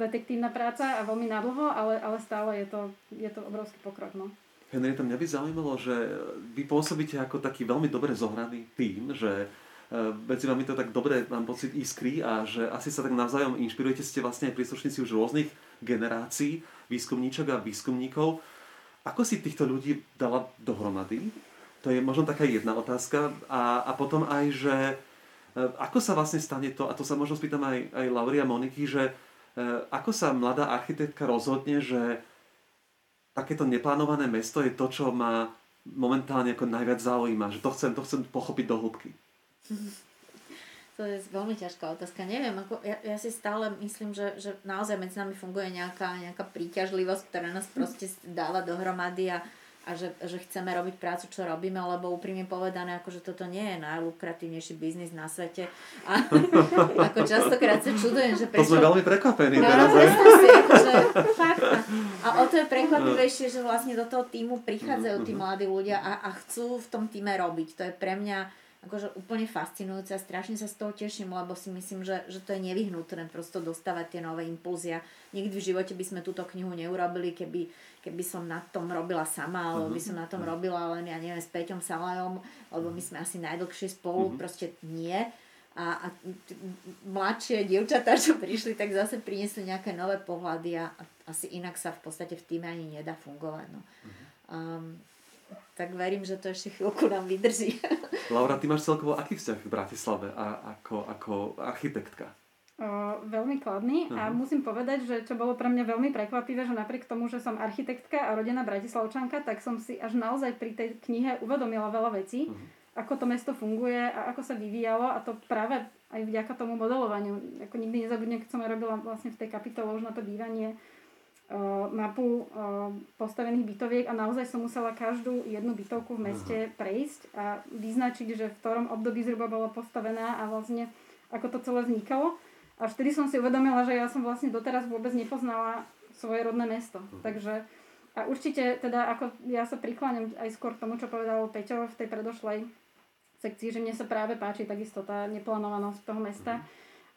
detektívna práca a veľmi nadlho, ale stále je to obrovský pokrok, no. Henrieta, mňa by zaujímalo, že vy pôsobíte ako taký veľmi dobre zohraný tím, že medzi vami to tak dobre, mám pocit, iskry a že asi sa tak navzájom inšpirujete, ste vlastne aj príslušníci už rôznych generácií výskumníčok a výskumníkov. Ako si týchto ľudí dala dohromady? To je možno taká jedna otázka. A potom aj, že ako sa vlastne stane to, a to sa možno spýtam aj Lauri a Moniky, že ako sa mladá architektka rozhodne, že takéto neplánované mesto je to, čo ma momentálne ako najviac zaujíma. Že to chcem pochopiť do hĺbky. To je veľmi ťažká otázka. Neviem, ako, ja si stále myslím, že naozaj medzi nami funguje nejaká príťažlivosť, ktorá nás proste dáva dohromady a že chceme robiť prácu, čo robíme, lebo úprimne povedané, akože toto nie je najlukratívnejší biznis na svete. A ako častokrát sa čudujem, že prečo... To sme veľmi prekvapení. A o to je prekvapivejšie, že vlastne do toho týmu prichádzajú tí mladí ľudia a chcú v tom týme robiť. To je pre mňa akože úplne fascinujúce a strašne sa z toho teším, lebo si myslím, že to je nevyhnutné prosto dostávať tie nové impulzy. Nikdy v živote by sme túto knihu neurobili, keby som na tom robila sama, alebo by som na tom robila len, ja neviem, s Peťom Salajom, lebo my sme asi najdlhšie spolu, proste nie. A mladšie dievčatá, čo prišli, tak zase priniesli nejaké nové pohľady a asi inak sa v podstate v týme ani nedá fungovať. No. Tak verím, že to ešte chvíľku nám vydrží. Laura, ty máš celkovo aký vzťah v Bratislave a ako architektka? Veľmi kladný a musím povedať, že čo bolo pre mňa veľmi prekvapivé, že napriek tomu, že som architektka a rodená bratislavčanka, tak som si až naozaj pri tej knihe uvedomila veľa vecí, ako to mesto funguje a ako sa vyvíjalo, a to práve aj vďaka tomu modelovaniu. Ako nikdy nezabudnem, keď som aj robila vlastne v tej kapitole už na to bývanie mapu postavených bytoviek a naozaj som musela každú jednu bytovku v meste prejsť a vyznačiť, že v ktorom období zhruba bola postavená a vlastne ako to celé vznikalo. A vtedy som si uvedomila, že ja som vlastne doteraz vôbec nepoznala svoje rodné mesto. Takže a určite teda ako ja sa prikláňam aj skôr k tomu, čo povedal Peťo v tej predošlej sekcii, že mne sa práve páči takisto tá neplánovanosť toho mesta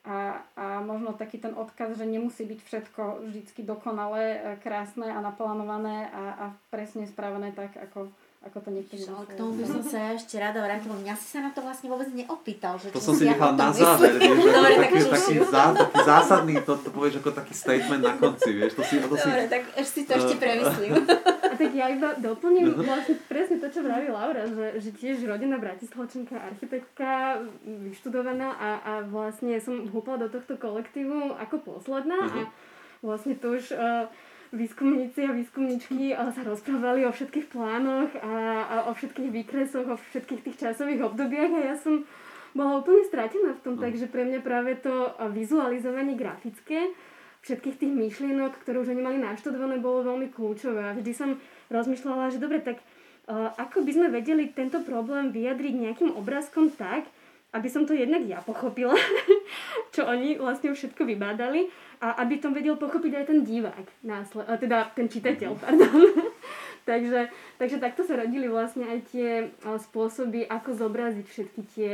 a možno taký ten odkaz, že nemusí byť všetko vždycky dokonalé, krásne a naplánované a presne spravené tak, ako to niekedy. K tomu by som sa ešte rada vrátila. Mňa si sa na to vlastne vôbec neopýtal. Že to som si nechal na záver. Vieš, dobre, taký zásadný, to povieš ako taký statement na konci. Vieš, dobre, tak si to ešte premyslím. A tak ja iba doplním vlastne presne to, čo vraví Laura, že tiež rodená bratislavčanka, architektka, vyštudovaná a vlastne som húpla do tohto kolektívu ako posledná a vlastne to už... výskumníci a výskumničky sa rozprávali o všetkých plánoch a o všetkých výkresoch, o všetkých tých časových obdobiach a ja som bola úplne stratená v tom, takže pre mňa práve to vizualizovanie grafické všetkých tých myšlienok, ktoré už oni mali naštudované, bolo veľmi kľúčové. Vždy som rozmýšľala, že dobre, tak ako by sme vedeli tento problém vyjadriť nejakým obrázkom tak, aby som to jednak ja pochopila, čo oni vlastne všetko vybádali a aby to vedel pochopiť aj ten divák, teda ten čitateľ, pardon. takže takto sa rodili vlastne aj tie spôsoby, ako zobraziť všetky tie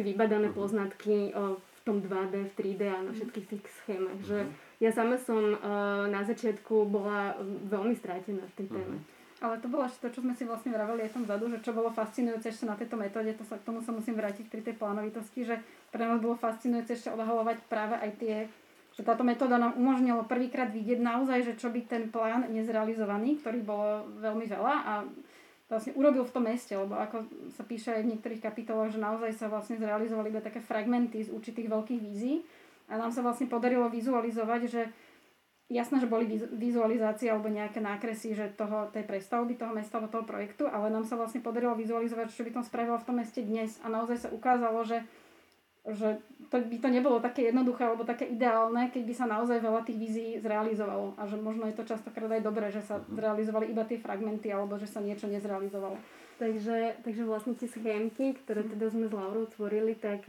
vybadané poznatky v tom 2D, v 3D a na všetkých tých schémach. Že ja sama som na začiatku bola veľmi strátená v tej téme. Ale to bolo to, čo sme si vlastne vraveli aj tam vzadu, že čo bolo fascinujúce ešte na tejto metóde, k tomu sa musím vrátiť pri tej plánovitosti, že pre nás bolo fascinujúce ešte odhalovať práve aj tie, že táto metóda nám umožnila prvýkrát vidieť naozaj, že čo by ten plán nezrealizovaný, ktorý bolo veľmi veľa a vlastne urobil v tom meste, lebo ako sa píše aj v niektorých kapitolách, že naozaj sa vlastne zrealizovali iba také fragmenty z určitých veľkých vízií a nám sa vlastne podarilo vizualizovať, že jasné, že boli vizualizácie alebo nejaké nákresy že tej prestavby toho mesta alebo toho projektu, ale nám sa vlastne podarilo vizualizovať, čo by tam spravilo v tom meste dnes a naozaj sa ukázalo, že to by to nebolo také jednoduché alebo také ideálne, keď by sa naozaj veľa tých vízií zrealizovalo a že možno je to častokrát aj dobré, že sa zrealizovali iba tie fragmenty alebo že sa niečo nezrealizovalo. Takže vlastne tie schémky, ktoré teda sme s Laurou tvorili, tak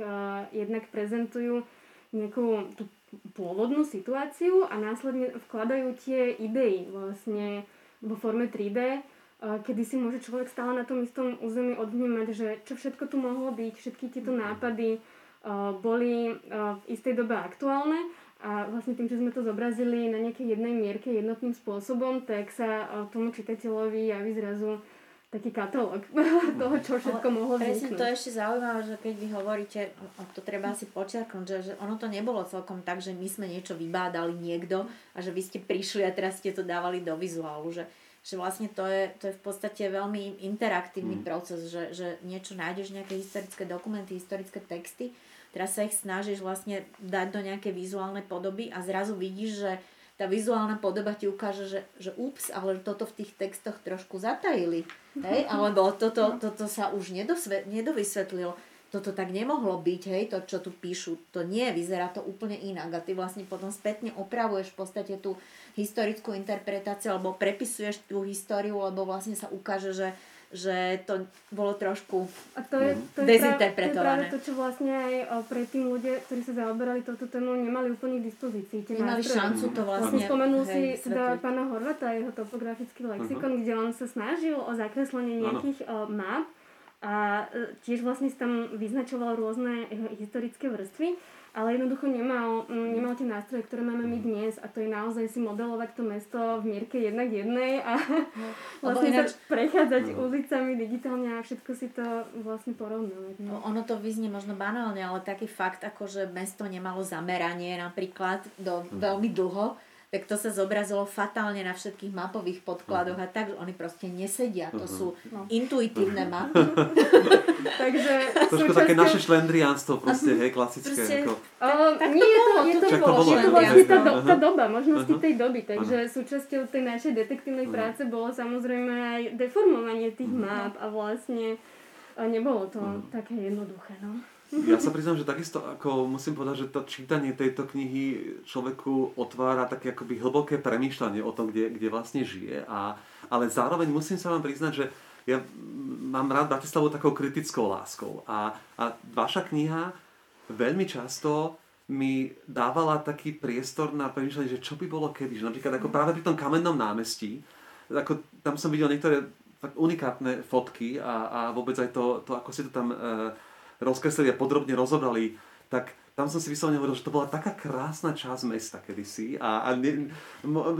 jednak prezentujú nejakú tú pôvodnú situáciu a následne vkladajú tie idei vlastne vo forme 3D, kedy si môže človek stále na tom istom území odvnímať, že čo všetko tu mohlo byť, všetky tieto nápady boli v istej dobe aktuálne. A vlastne tým, že sme to zobrazili na nejakej jednej mierke jednotným spôsobom, tak sa tomu čitateľovi javí zrazu taký katalóg toho, čo všetko mohlo vzniknúť. Presne to ešte zaujímavé, že keď vy hovoríte, to treba asi počiarknúť, že ono to nebolo celkom tak, že my sme niečo vybádali niekto a že vy ste prišli a teraz ste to dávali do vizuálu, že vlastne to je v podstate veľmi interaktívny proces, že niečo nájdeš, nejaké historické dokumenty, historické texty. Teraz sa ich snažíš vlastne dať do nejaké vizuálne podoby a zrazu vidíš, že tá vizuálna podoba ti ukáže, že ups, ale toto v tých textoch trošku zatajili. Hej? Alebo toto sa už nedovysvetlilo. Toto tak nemohlo byť, hej? To, čo tu píšu, to nie, vyzerá to úplne inak. A ty vlastne potom spätne opravuješ v podstate tú historickú interpretáciu alebo prepisuješ tú históriu, lebo vlastne sa ukáže, že to bolo trošku dezinterpretované. A to je práve to, čo vlastne aj predtým ľudia, ktorí sa zaoberali touto tému, nemali úplne k dispozícii. Nemali šancu to vlastne. Spomenul si pána Horváta, jeho topografický lexikon, kde on sa snažil o zakreslenie nejakých map a tiež vlastne tam vyznačoval rôzne historické vrstvy, ale jednoducho nemal tie nástroje, ktoré máme my dnes, a to je naozaj si modelovať to mesto v mierke 1:1 a vlastne sa prechádzať ulicami digitálne a všetko si to vlastne porovnávať. Ono to vyznie možno banálne, ale taký fakt, ako že mesto nemalo zameranie napríklad do veľmi dlho, tak to sa zobrazilo fatálne na všetkých mapových podkladoch a tak, že oni proste nesedia. To sú intuitívne mapy. Takže trošku také naše šlendriánstvo proste, hej, klasické. Je to vlastne tá doba, možnosti tej doby. Takže súčasťou tej našej detektívnej práce bolo samozrejme aj deformovanie tých map a vlastne nebolo to také jednoduché, no. Ja sa priznám, že takisto ako musím povedať, že to čítanie tejto knihy človeku otvára také akoby hlboké premýšľanie o tom, kde vlastne žije. Ale zároveň musím sa vám priznať, že ja mám rád Bratislavu takou kritickou láskou. A vaša kniha veľmi často mi dávala taký priestor na premýšľanie, že čo by bolo keby. Že napríklad ako práve pri tom Kamennom námestí, ako tam som videl niektoré tak unikátne fotky a vôbec aj to ako si to tam rozkreslili a podrobne rozobrali, tak tam som si vyslovene hovoril, že to bola taká krásna časť mesta kedysi a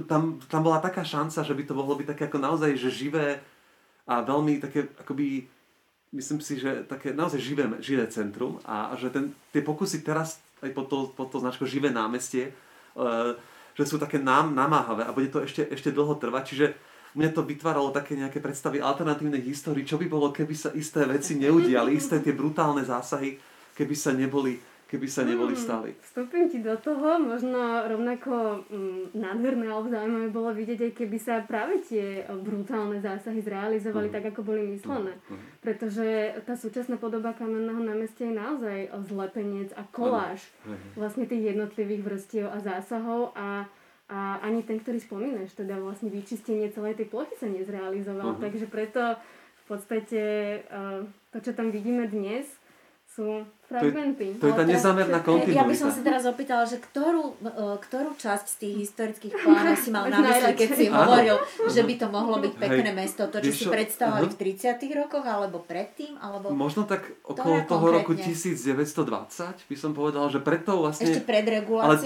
tam bola taká šanca, že by to mohlo byť také ako naozaj že živé a veľmi také akoby, myslím si, že také naozaj živé centrum a že tie pokusy teraz aj pod to značkou živé námestie, že sú také namáhavé a bude to ešte dlho trvať, čiže mne to vytváralo také nejaké predstavy alternatívnej histórii, čo by bolo, keby sa isté veci neudiali, isté tie brutálne zásahy, keby sa neboli stali. Vstúpim ti do toho, možno rovnako nádherné alebo zaujímavé bolo vidieť, aj keby sa práve tie brutálne zásahy zrealizovali tak, ako boli myslené. Pretože tá súčasná podoba Kamenného námestia je naozaj zlepenec a koláž vlastne tých jednotlivých vrstiev a zásahov a ani ten, ktorý spomínaš, teda vlastne vyčistenie celej tej plochy sa nezrealizovalo, takže preto v podstate to, čo tam vidíme dnes, sú fragmenty. To je tá nezámerná kontinuita. Ja by som si teraz opýtala, že ktorú časť z tých historických plánov si mal na mysli, keď si hovoril, že by to mohlo byť pekné mesto, to, čo si predstavovali v 30. rokoch, alebo predtým, alebo možno tak okolo toho roku 1920 by som povedal, že preto vlastne ešte pred reguláciou. Ale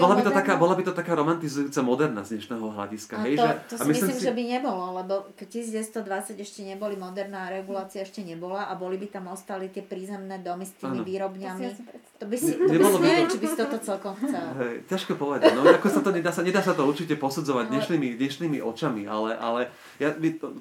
bola by to taká romantizujúca moderná z dnešného hľadiska, hej, že a myslím si, že by nebolo, lebo 1920 ešte neboli moderná regulácia, ešte nebola a boli by tam ostali tie prízemné domy s tými výrobňami. Neviem, či by si toto celkom chcel. Hej, ťažko povedať, no ako sa to nedá sa to určite posudzovať dnešnými očami, ale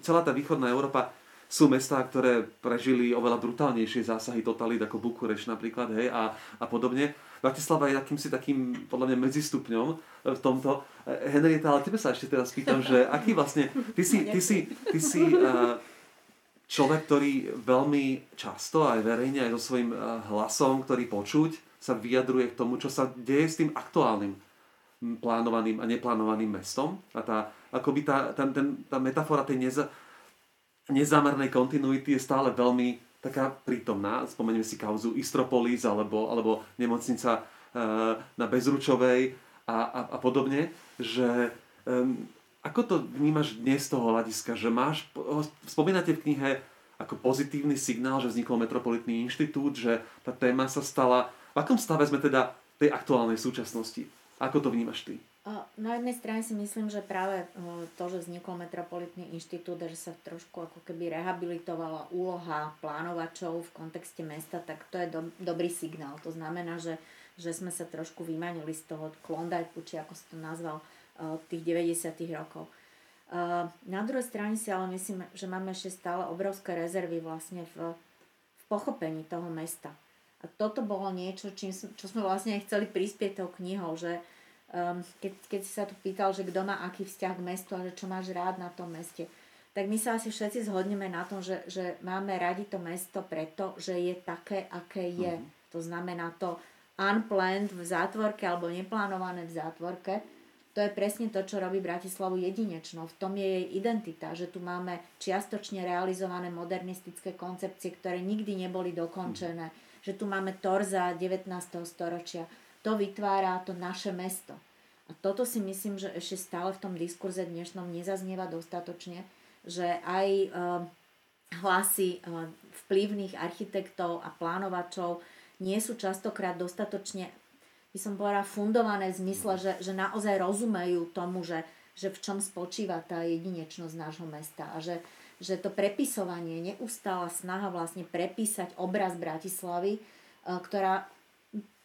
celá tá východná Európa sú mestá, ktoré prežili oveľa brutálnejšie zásahy totalít, ako Bukurešť napríklad, hej, a podobne. Bratislava je akýmsi takým, podľa mňa, medzistupňom v tomto. Henrieta, ale tebe sa ešte teraz pýtam, že aký vlastne, ty si človek, ktorý veľmi často aj verejne, aj so svojím hlasom, ktorý počuť, sa vyjadruje k tomu, čo sa deje s tým aktuálnym plánovaným a neplánovaným mestom. A tá metafora tej nezámernej kontinuity je stále veľmi taká prítomná. Spomeniem si kauzu Istropolis alebo nemocnica na Bezručovej a podobne, že ako to vnímaš dnes z toho hľadiska, že máš, spomínate v knihe ako pozitívny signál, že vznikol Metropolitný inštitút, že tá téma sa stala, v akom stave sme teda tej aktuálnej súčasnosti? Ako to vnímaš ty? Na jednej strane si myslím, že práve to, že vznikol Metropolitný inštitút a že sa trošku ako keby rehabilitovala úloha plánovačov v kontexte mesta, tak to je dobrý signál. To znamená, že sme sa trošku vymanili z toho Klondajku, či ako si to nazval, tých 90. rokov. Na druhej strane si ale myslím, že máme ešte stále obrovské rezervy vlastne v pochopení toho mesta. A toto bolo niečo, čo sme vlastne aj chceli prispieť tou knihou, že keď si sa tu pýtal, že kto má aký vzťah k mestu a že čo máš rád na tom meste, tak my sa asi všetci zhodneme na tom, že máme radi to mesto preto, že je také, aké je. To znamená to unplanned v zátvorke alebo neplánované v zátvorke. To je presne to, čo robí Bratislavu jedinečnou. V tom je jej identita, že tu máme čiastočne realizované modernistické koncepcie, ktoré nikdy neboli dokončené. Že tu máme torza 19. storočia. To vytvára to naše mesto. A toto si myslím, že ešte stále v tom diskurze dnešnom nezaznieva dostatočne, že aj hlasy vplyvných architektov a plánovačov nie sú častokrát dostatočne, by som povedala, fundované v zmysle, že naozaj rozumejú tomu, že v čom spočíva tá jedinečnosť nášho mesta. A že to prepisovanie, neustála snaha vlastne prepísať obraz Bratislavy, ktorá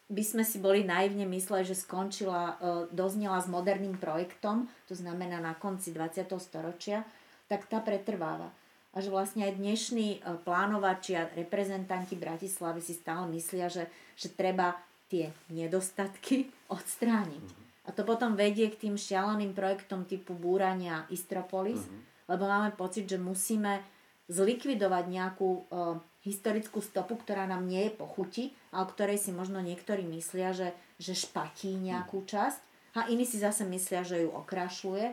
by sme si boli naivne mysleli, že skončila, doznela s moderným projektom, to znamená na konci 20. storočia, tak tá pretrváva. A že vlastne aj dnešní plánovači a reprezentanti Bratislavy si stále myslia, že treba tie nedostatky odstrániť. A to potom vedie k tým šialeným projektom typu búrania Istropolis, lebo máme pocit, že musíme zlikvidovať nejakú historickú stopu, ktorá nám nie je po chuti, ale ktorej si možno niektorí myslia, že špatí nejakú časť a iní si zase myslia, že ju okrašľuje.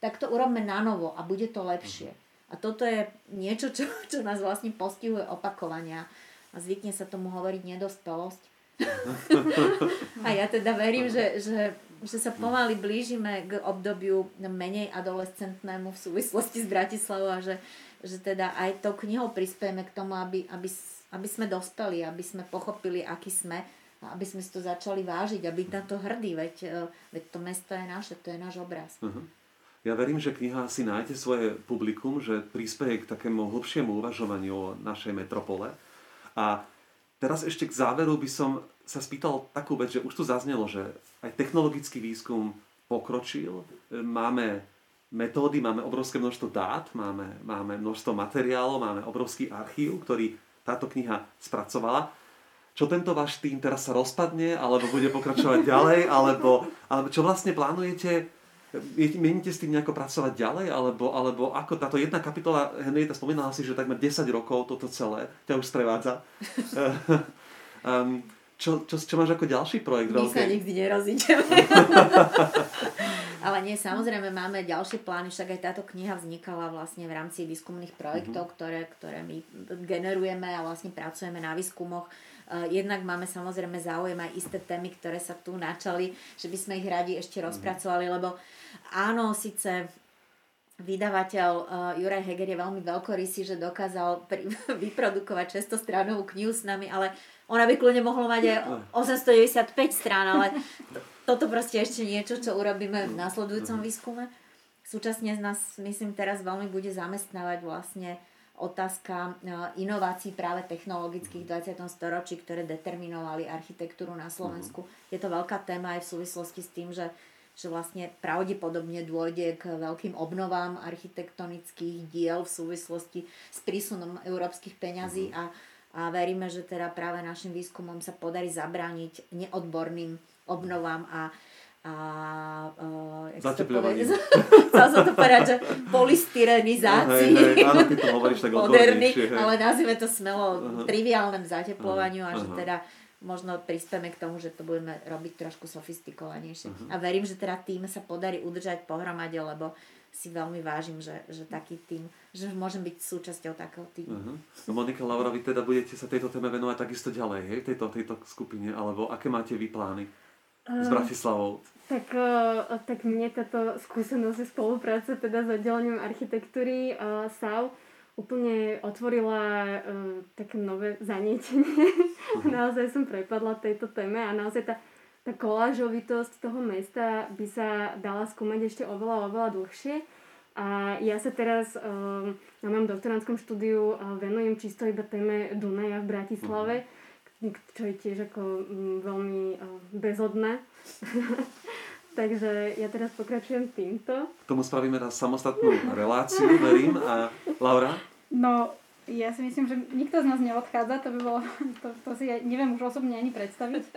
Tak to urobme na novo a bude to lepšie. A toto je niečo, čo nás vlastne postihuje opakovania. A zvykne sa tomu hovoriť nedospelosť. A ja teda verím, že sa pomaly blížime k obdobiu menej adolescentnému v súvislosti s Bratislavou a že teda aj tou knihou prispieme k tomu, aby sme dospeli, aby sme pochopili, aký sme a aby sme si to začali vážiť, aby na to hrdí, veď to mesto je naše, to je náš obraz. Ja verím, že kniha si nájde svoje publikum, že prispieje k takému hlbšiemu uvažovaniu o našej metropole. A teraz ešte k záveru by som sa spýtal takú vec, že už tu zaznelo, že aj technologický výskum pokročil. Máme metódy, máme obrovské množstvo dát, máme množstvo materiálov, máme obrovský archív, ktorý táto kniha spracovala. Čo tento váš tým teraz sa rozpadne, alebo bude pokračovať ďalej, alebo čo vlastne plánujete? Mienite s tým nejako pracovať ďalej, alebo ako táto jedna kapitola, Henrieta, spomínala si, že takmer 10 rokov toto celé ťa už sprevádza. Čo máš ako ďalší projekt? My sa nikdy nerozídeme. Ale nie, samozrejme máme ďalšie plány, však aj táto kniha vznikala vlastne v rámci výskumných projektov, ktoré my generujeme a vlastne pracujeme na výskumoch. Jednak máme samozrejme záujem aj isté témy, ktoré sa tu načali, že by sme ich radi ešte rozpracovali, lebo áno, síce vydavateľ Juraj Heger je veľmi veľkorysý, že dokázal vyprodukovať 600-stránovú knihu s nami, ale ona by kľudne mohla mať aj 895 strán, ale toto proste ešte niečo, čo urobíme v nasledujúcom výskume. Súčasne z nás, myslím, teraz veľmi bude zamestnávať vlastne otázka inovácií práve technologických v 20. storočí, ktoré determinovali architektúru na Slovensku. Je to veľká téma aj v súvislosti s tým, že vlastne pravdepodobne dôjde k veľkým obnovám architektonických diel v súvislosti s prísunom európskych peňazí a veríme, že teda práve našim výskumom sa podarí zabrániť neodborným obnovám zatepľovanie. Chcel som to povedať, že polystyrenizácii moderných, ale nazvime to smelo triviálnym zateplovaniu a že teda možno prispieme k tomu, že to budeme robiť trošku sofistikovanejšie. A verím, že teda tým sa podarí udržať pohromade, lebo si veľmi vážim, že taký tým, že môžem byť súčasťou takého týmu. Uh-huh. No Monika, Laura, vy teda budete sa tejto téme venovať takisto ďalej, hej, tejto skupine, alebo aké máte vy plány s Bratislavou? Tak mne táto skúsenosť spolupráce teda s oddelením architektúry SAU úplne otvorila také nové zanietenie. Uh-huh. Naozaj som prepadla tejto téme a naozaj tá kolážovitosť toho mesta by sa dala skúmať ešte oveľa dlhšie. A ja sa teraz na mojom doktorandskom štúdiu venujem čisto iba téme Dunaja v Bratislave, čo je tiež ako veľmi bezodná. Takže ja teraz pokračujem týmto. K tomu spravíme na samostatnú reláciu, verím. A Laura? No, ja si myslím, že nikto z nás neodchádza, to by bolo, to si ja neviem už osobne ani predstaviť.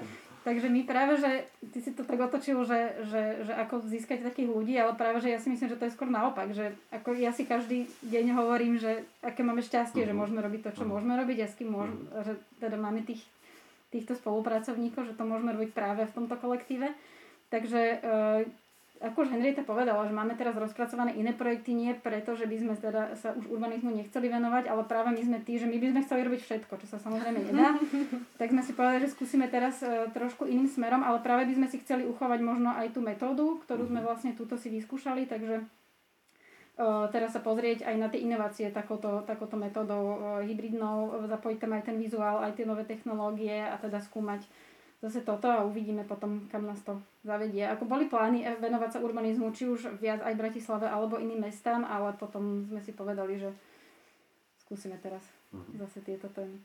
Takže my práve, že ty si to tak otočil, že ako získať takých ľudí, ale práve, že ja si myslím, že to je skôr naopak, že ako ja si každý deň hovorím, že aké máme šťastie, že môžeme robiť to, čo môžeme robiť a s kým môžeme, že teda máme týchto spolupracovníkov, že to môžeme robiť práve v tomto kolektíve. Takže ako už Henrieta povedala, že máme teraz rozpracované iné projekty, nie preto, že by sme teda sa už urbanizmu nechceli venovať, ale práve my sme tí, že my by sme chceli robiť všetko, čo sa samozrejme nedá. Tak sme si povedali, že skúsime teraz trošku iným smerom, ale práve by sme si chceli uchovať možno aj tú metódu, ktorú sme vlastne túto si vyskúšali, takže teraz sa pozrieť aj na tie inovácie takouto metódou hybridnou, zapojiť tam aj ten vizuál, aj tie nové technológie a teda skúmať zase toto a uvidíme potom, kam nás to zavedie. Ako boli plány venovať sa urbanizmu, či už viac aj Bratislave alebo iným mestám, ale potom sme si povedali, že skúsime teraz zase tieto témy.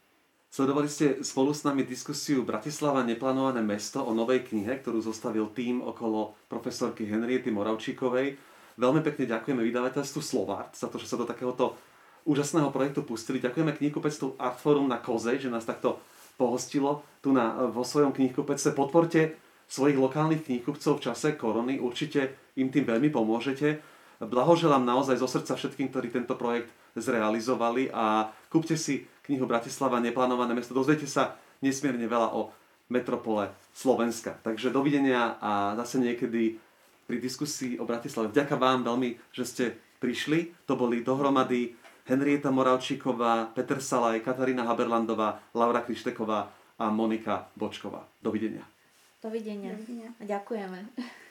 Sledovali ste spolu s nami diskusiu Bratislava neplánované mesto o novej knihe, ktorú zostavil tím okolo profesorky Henriety Moravčíkovej. Veľmi pekne ďakujeme vydavateľstvu Slovart za to, že sa do takéhoto úžasného projektu pustili. Ďakujeme knihkupectvu Artforum na Kozej, že nás takto pohostilo tu vo svojom knihkupectve. Podporte svojich lokálnych knihkupcov v čase korony, určite im tým veľmi pomôžete. Blahoželám naozaj zo srdca všetkým, ktorí tento projekt zrealizovali a kúpte si knihu Bratislava neplánované mesto. Dozviete sa nesmierne veľa o metropole Slovenska. Takže dovidenia a zase niekedy pri diskusii o Bratislave. Vďaka vám veľmi, že ste prišli. To boli dohromady Henrieta Moravčíková, Peter Salaj, Katarína Haberlandová, Laura Krišteková a Monika Bočková. Dovidenia. Dovidenia. Ďakujeme.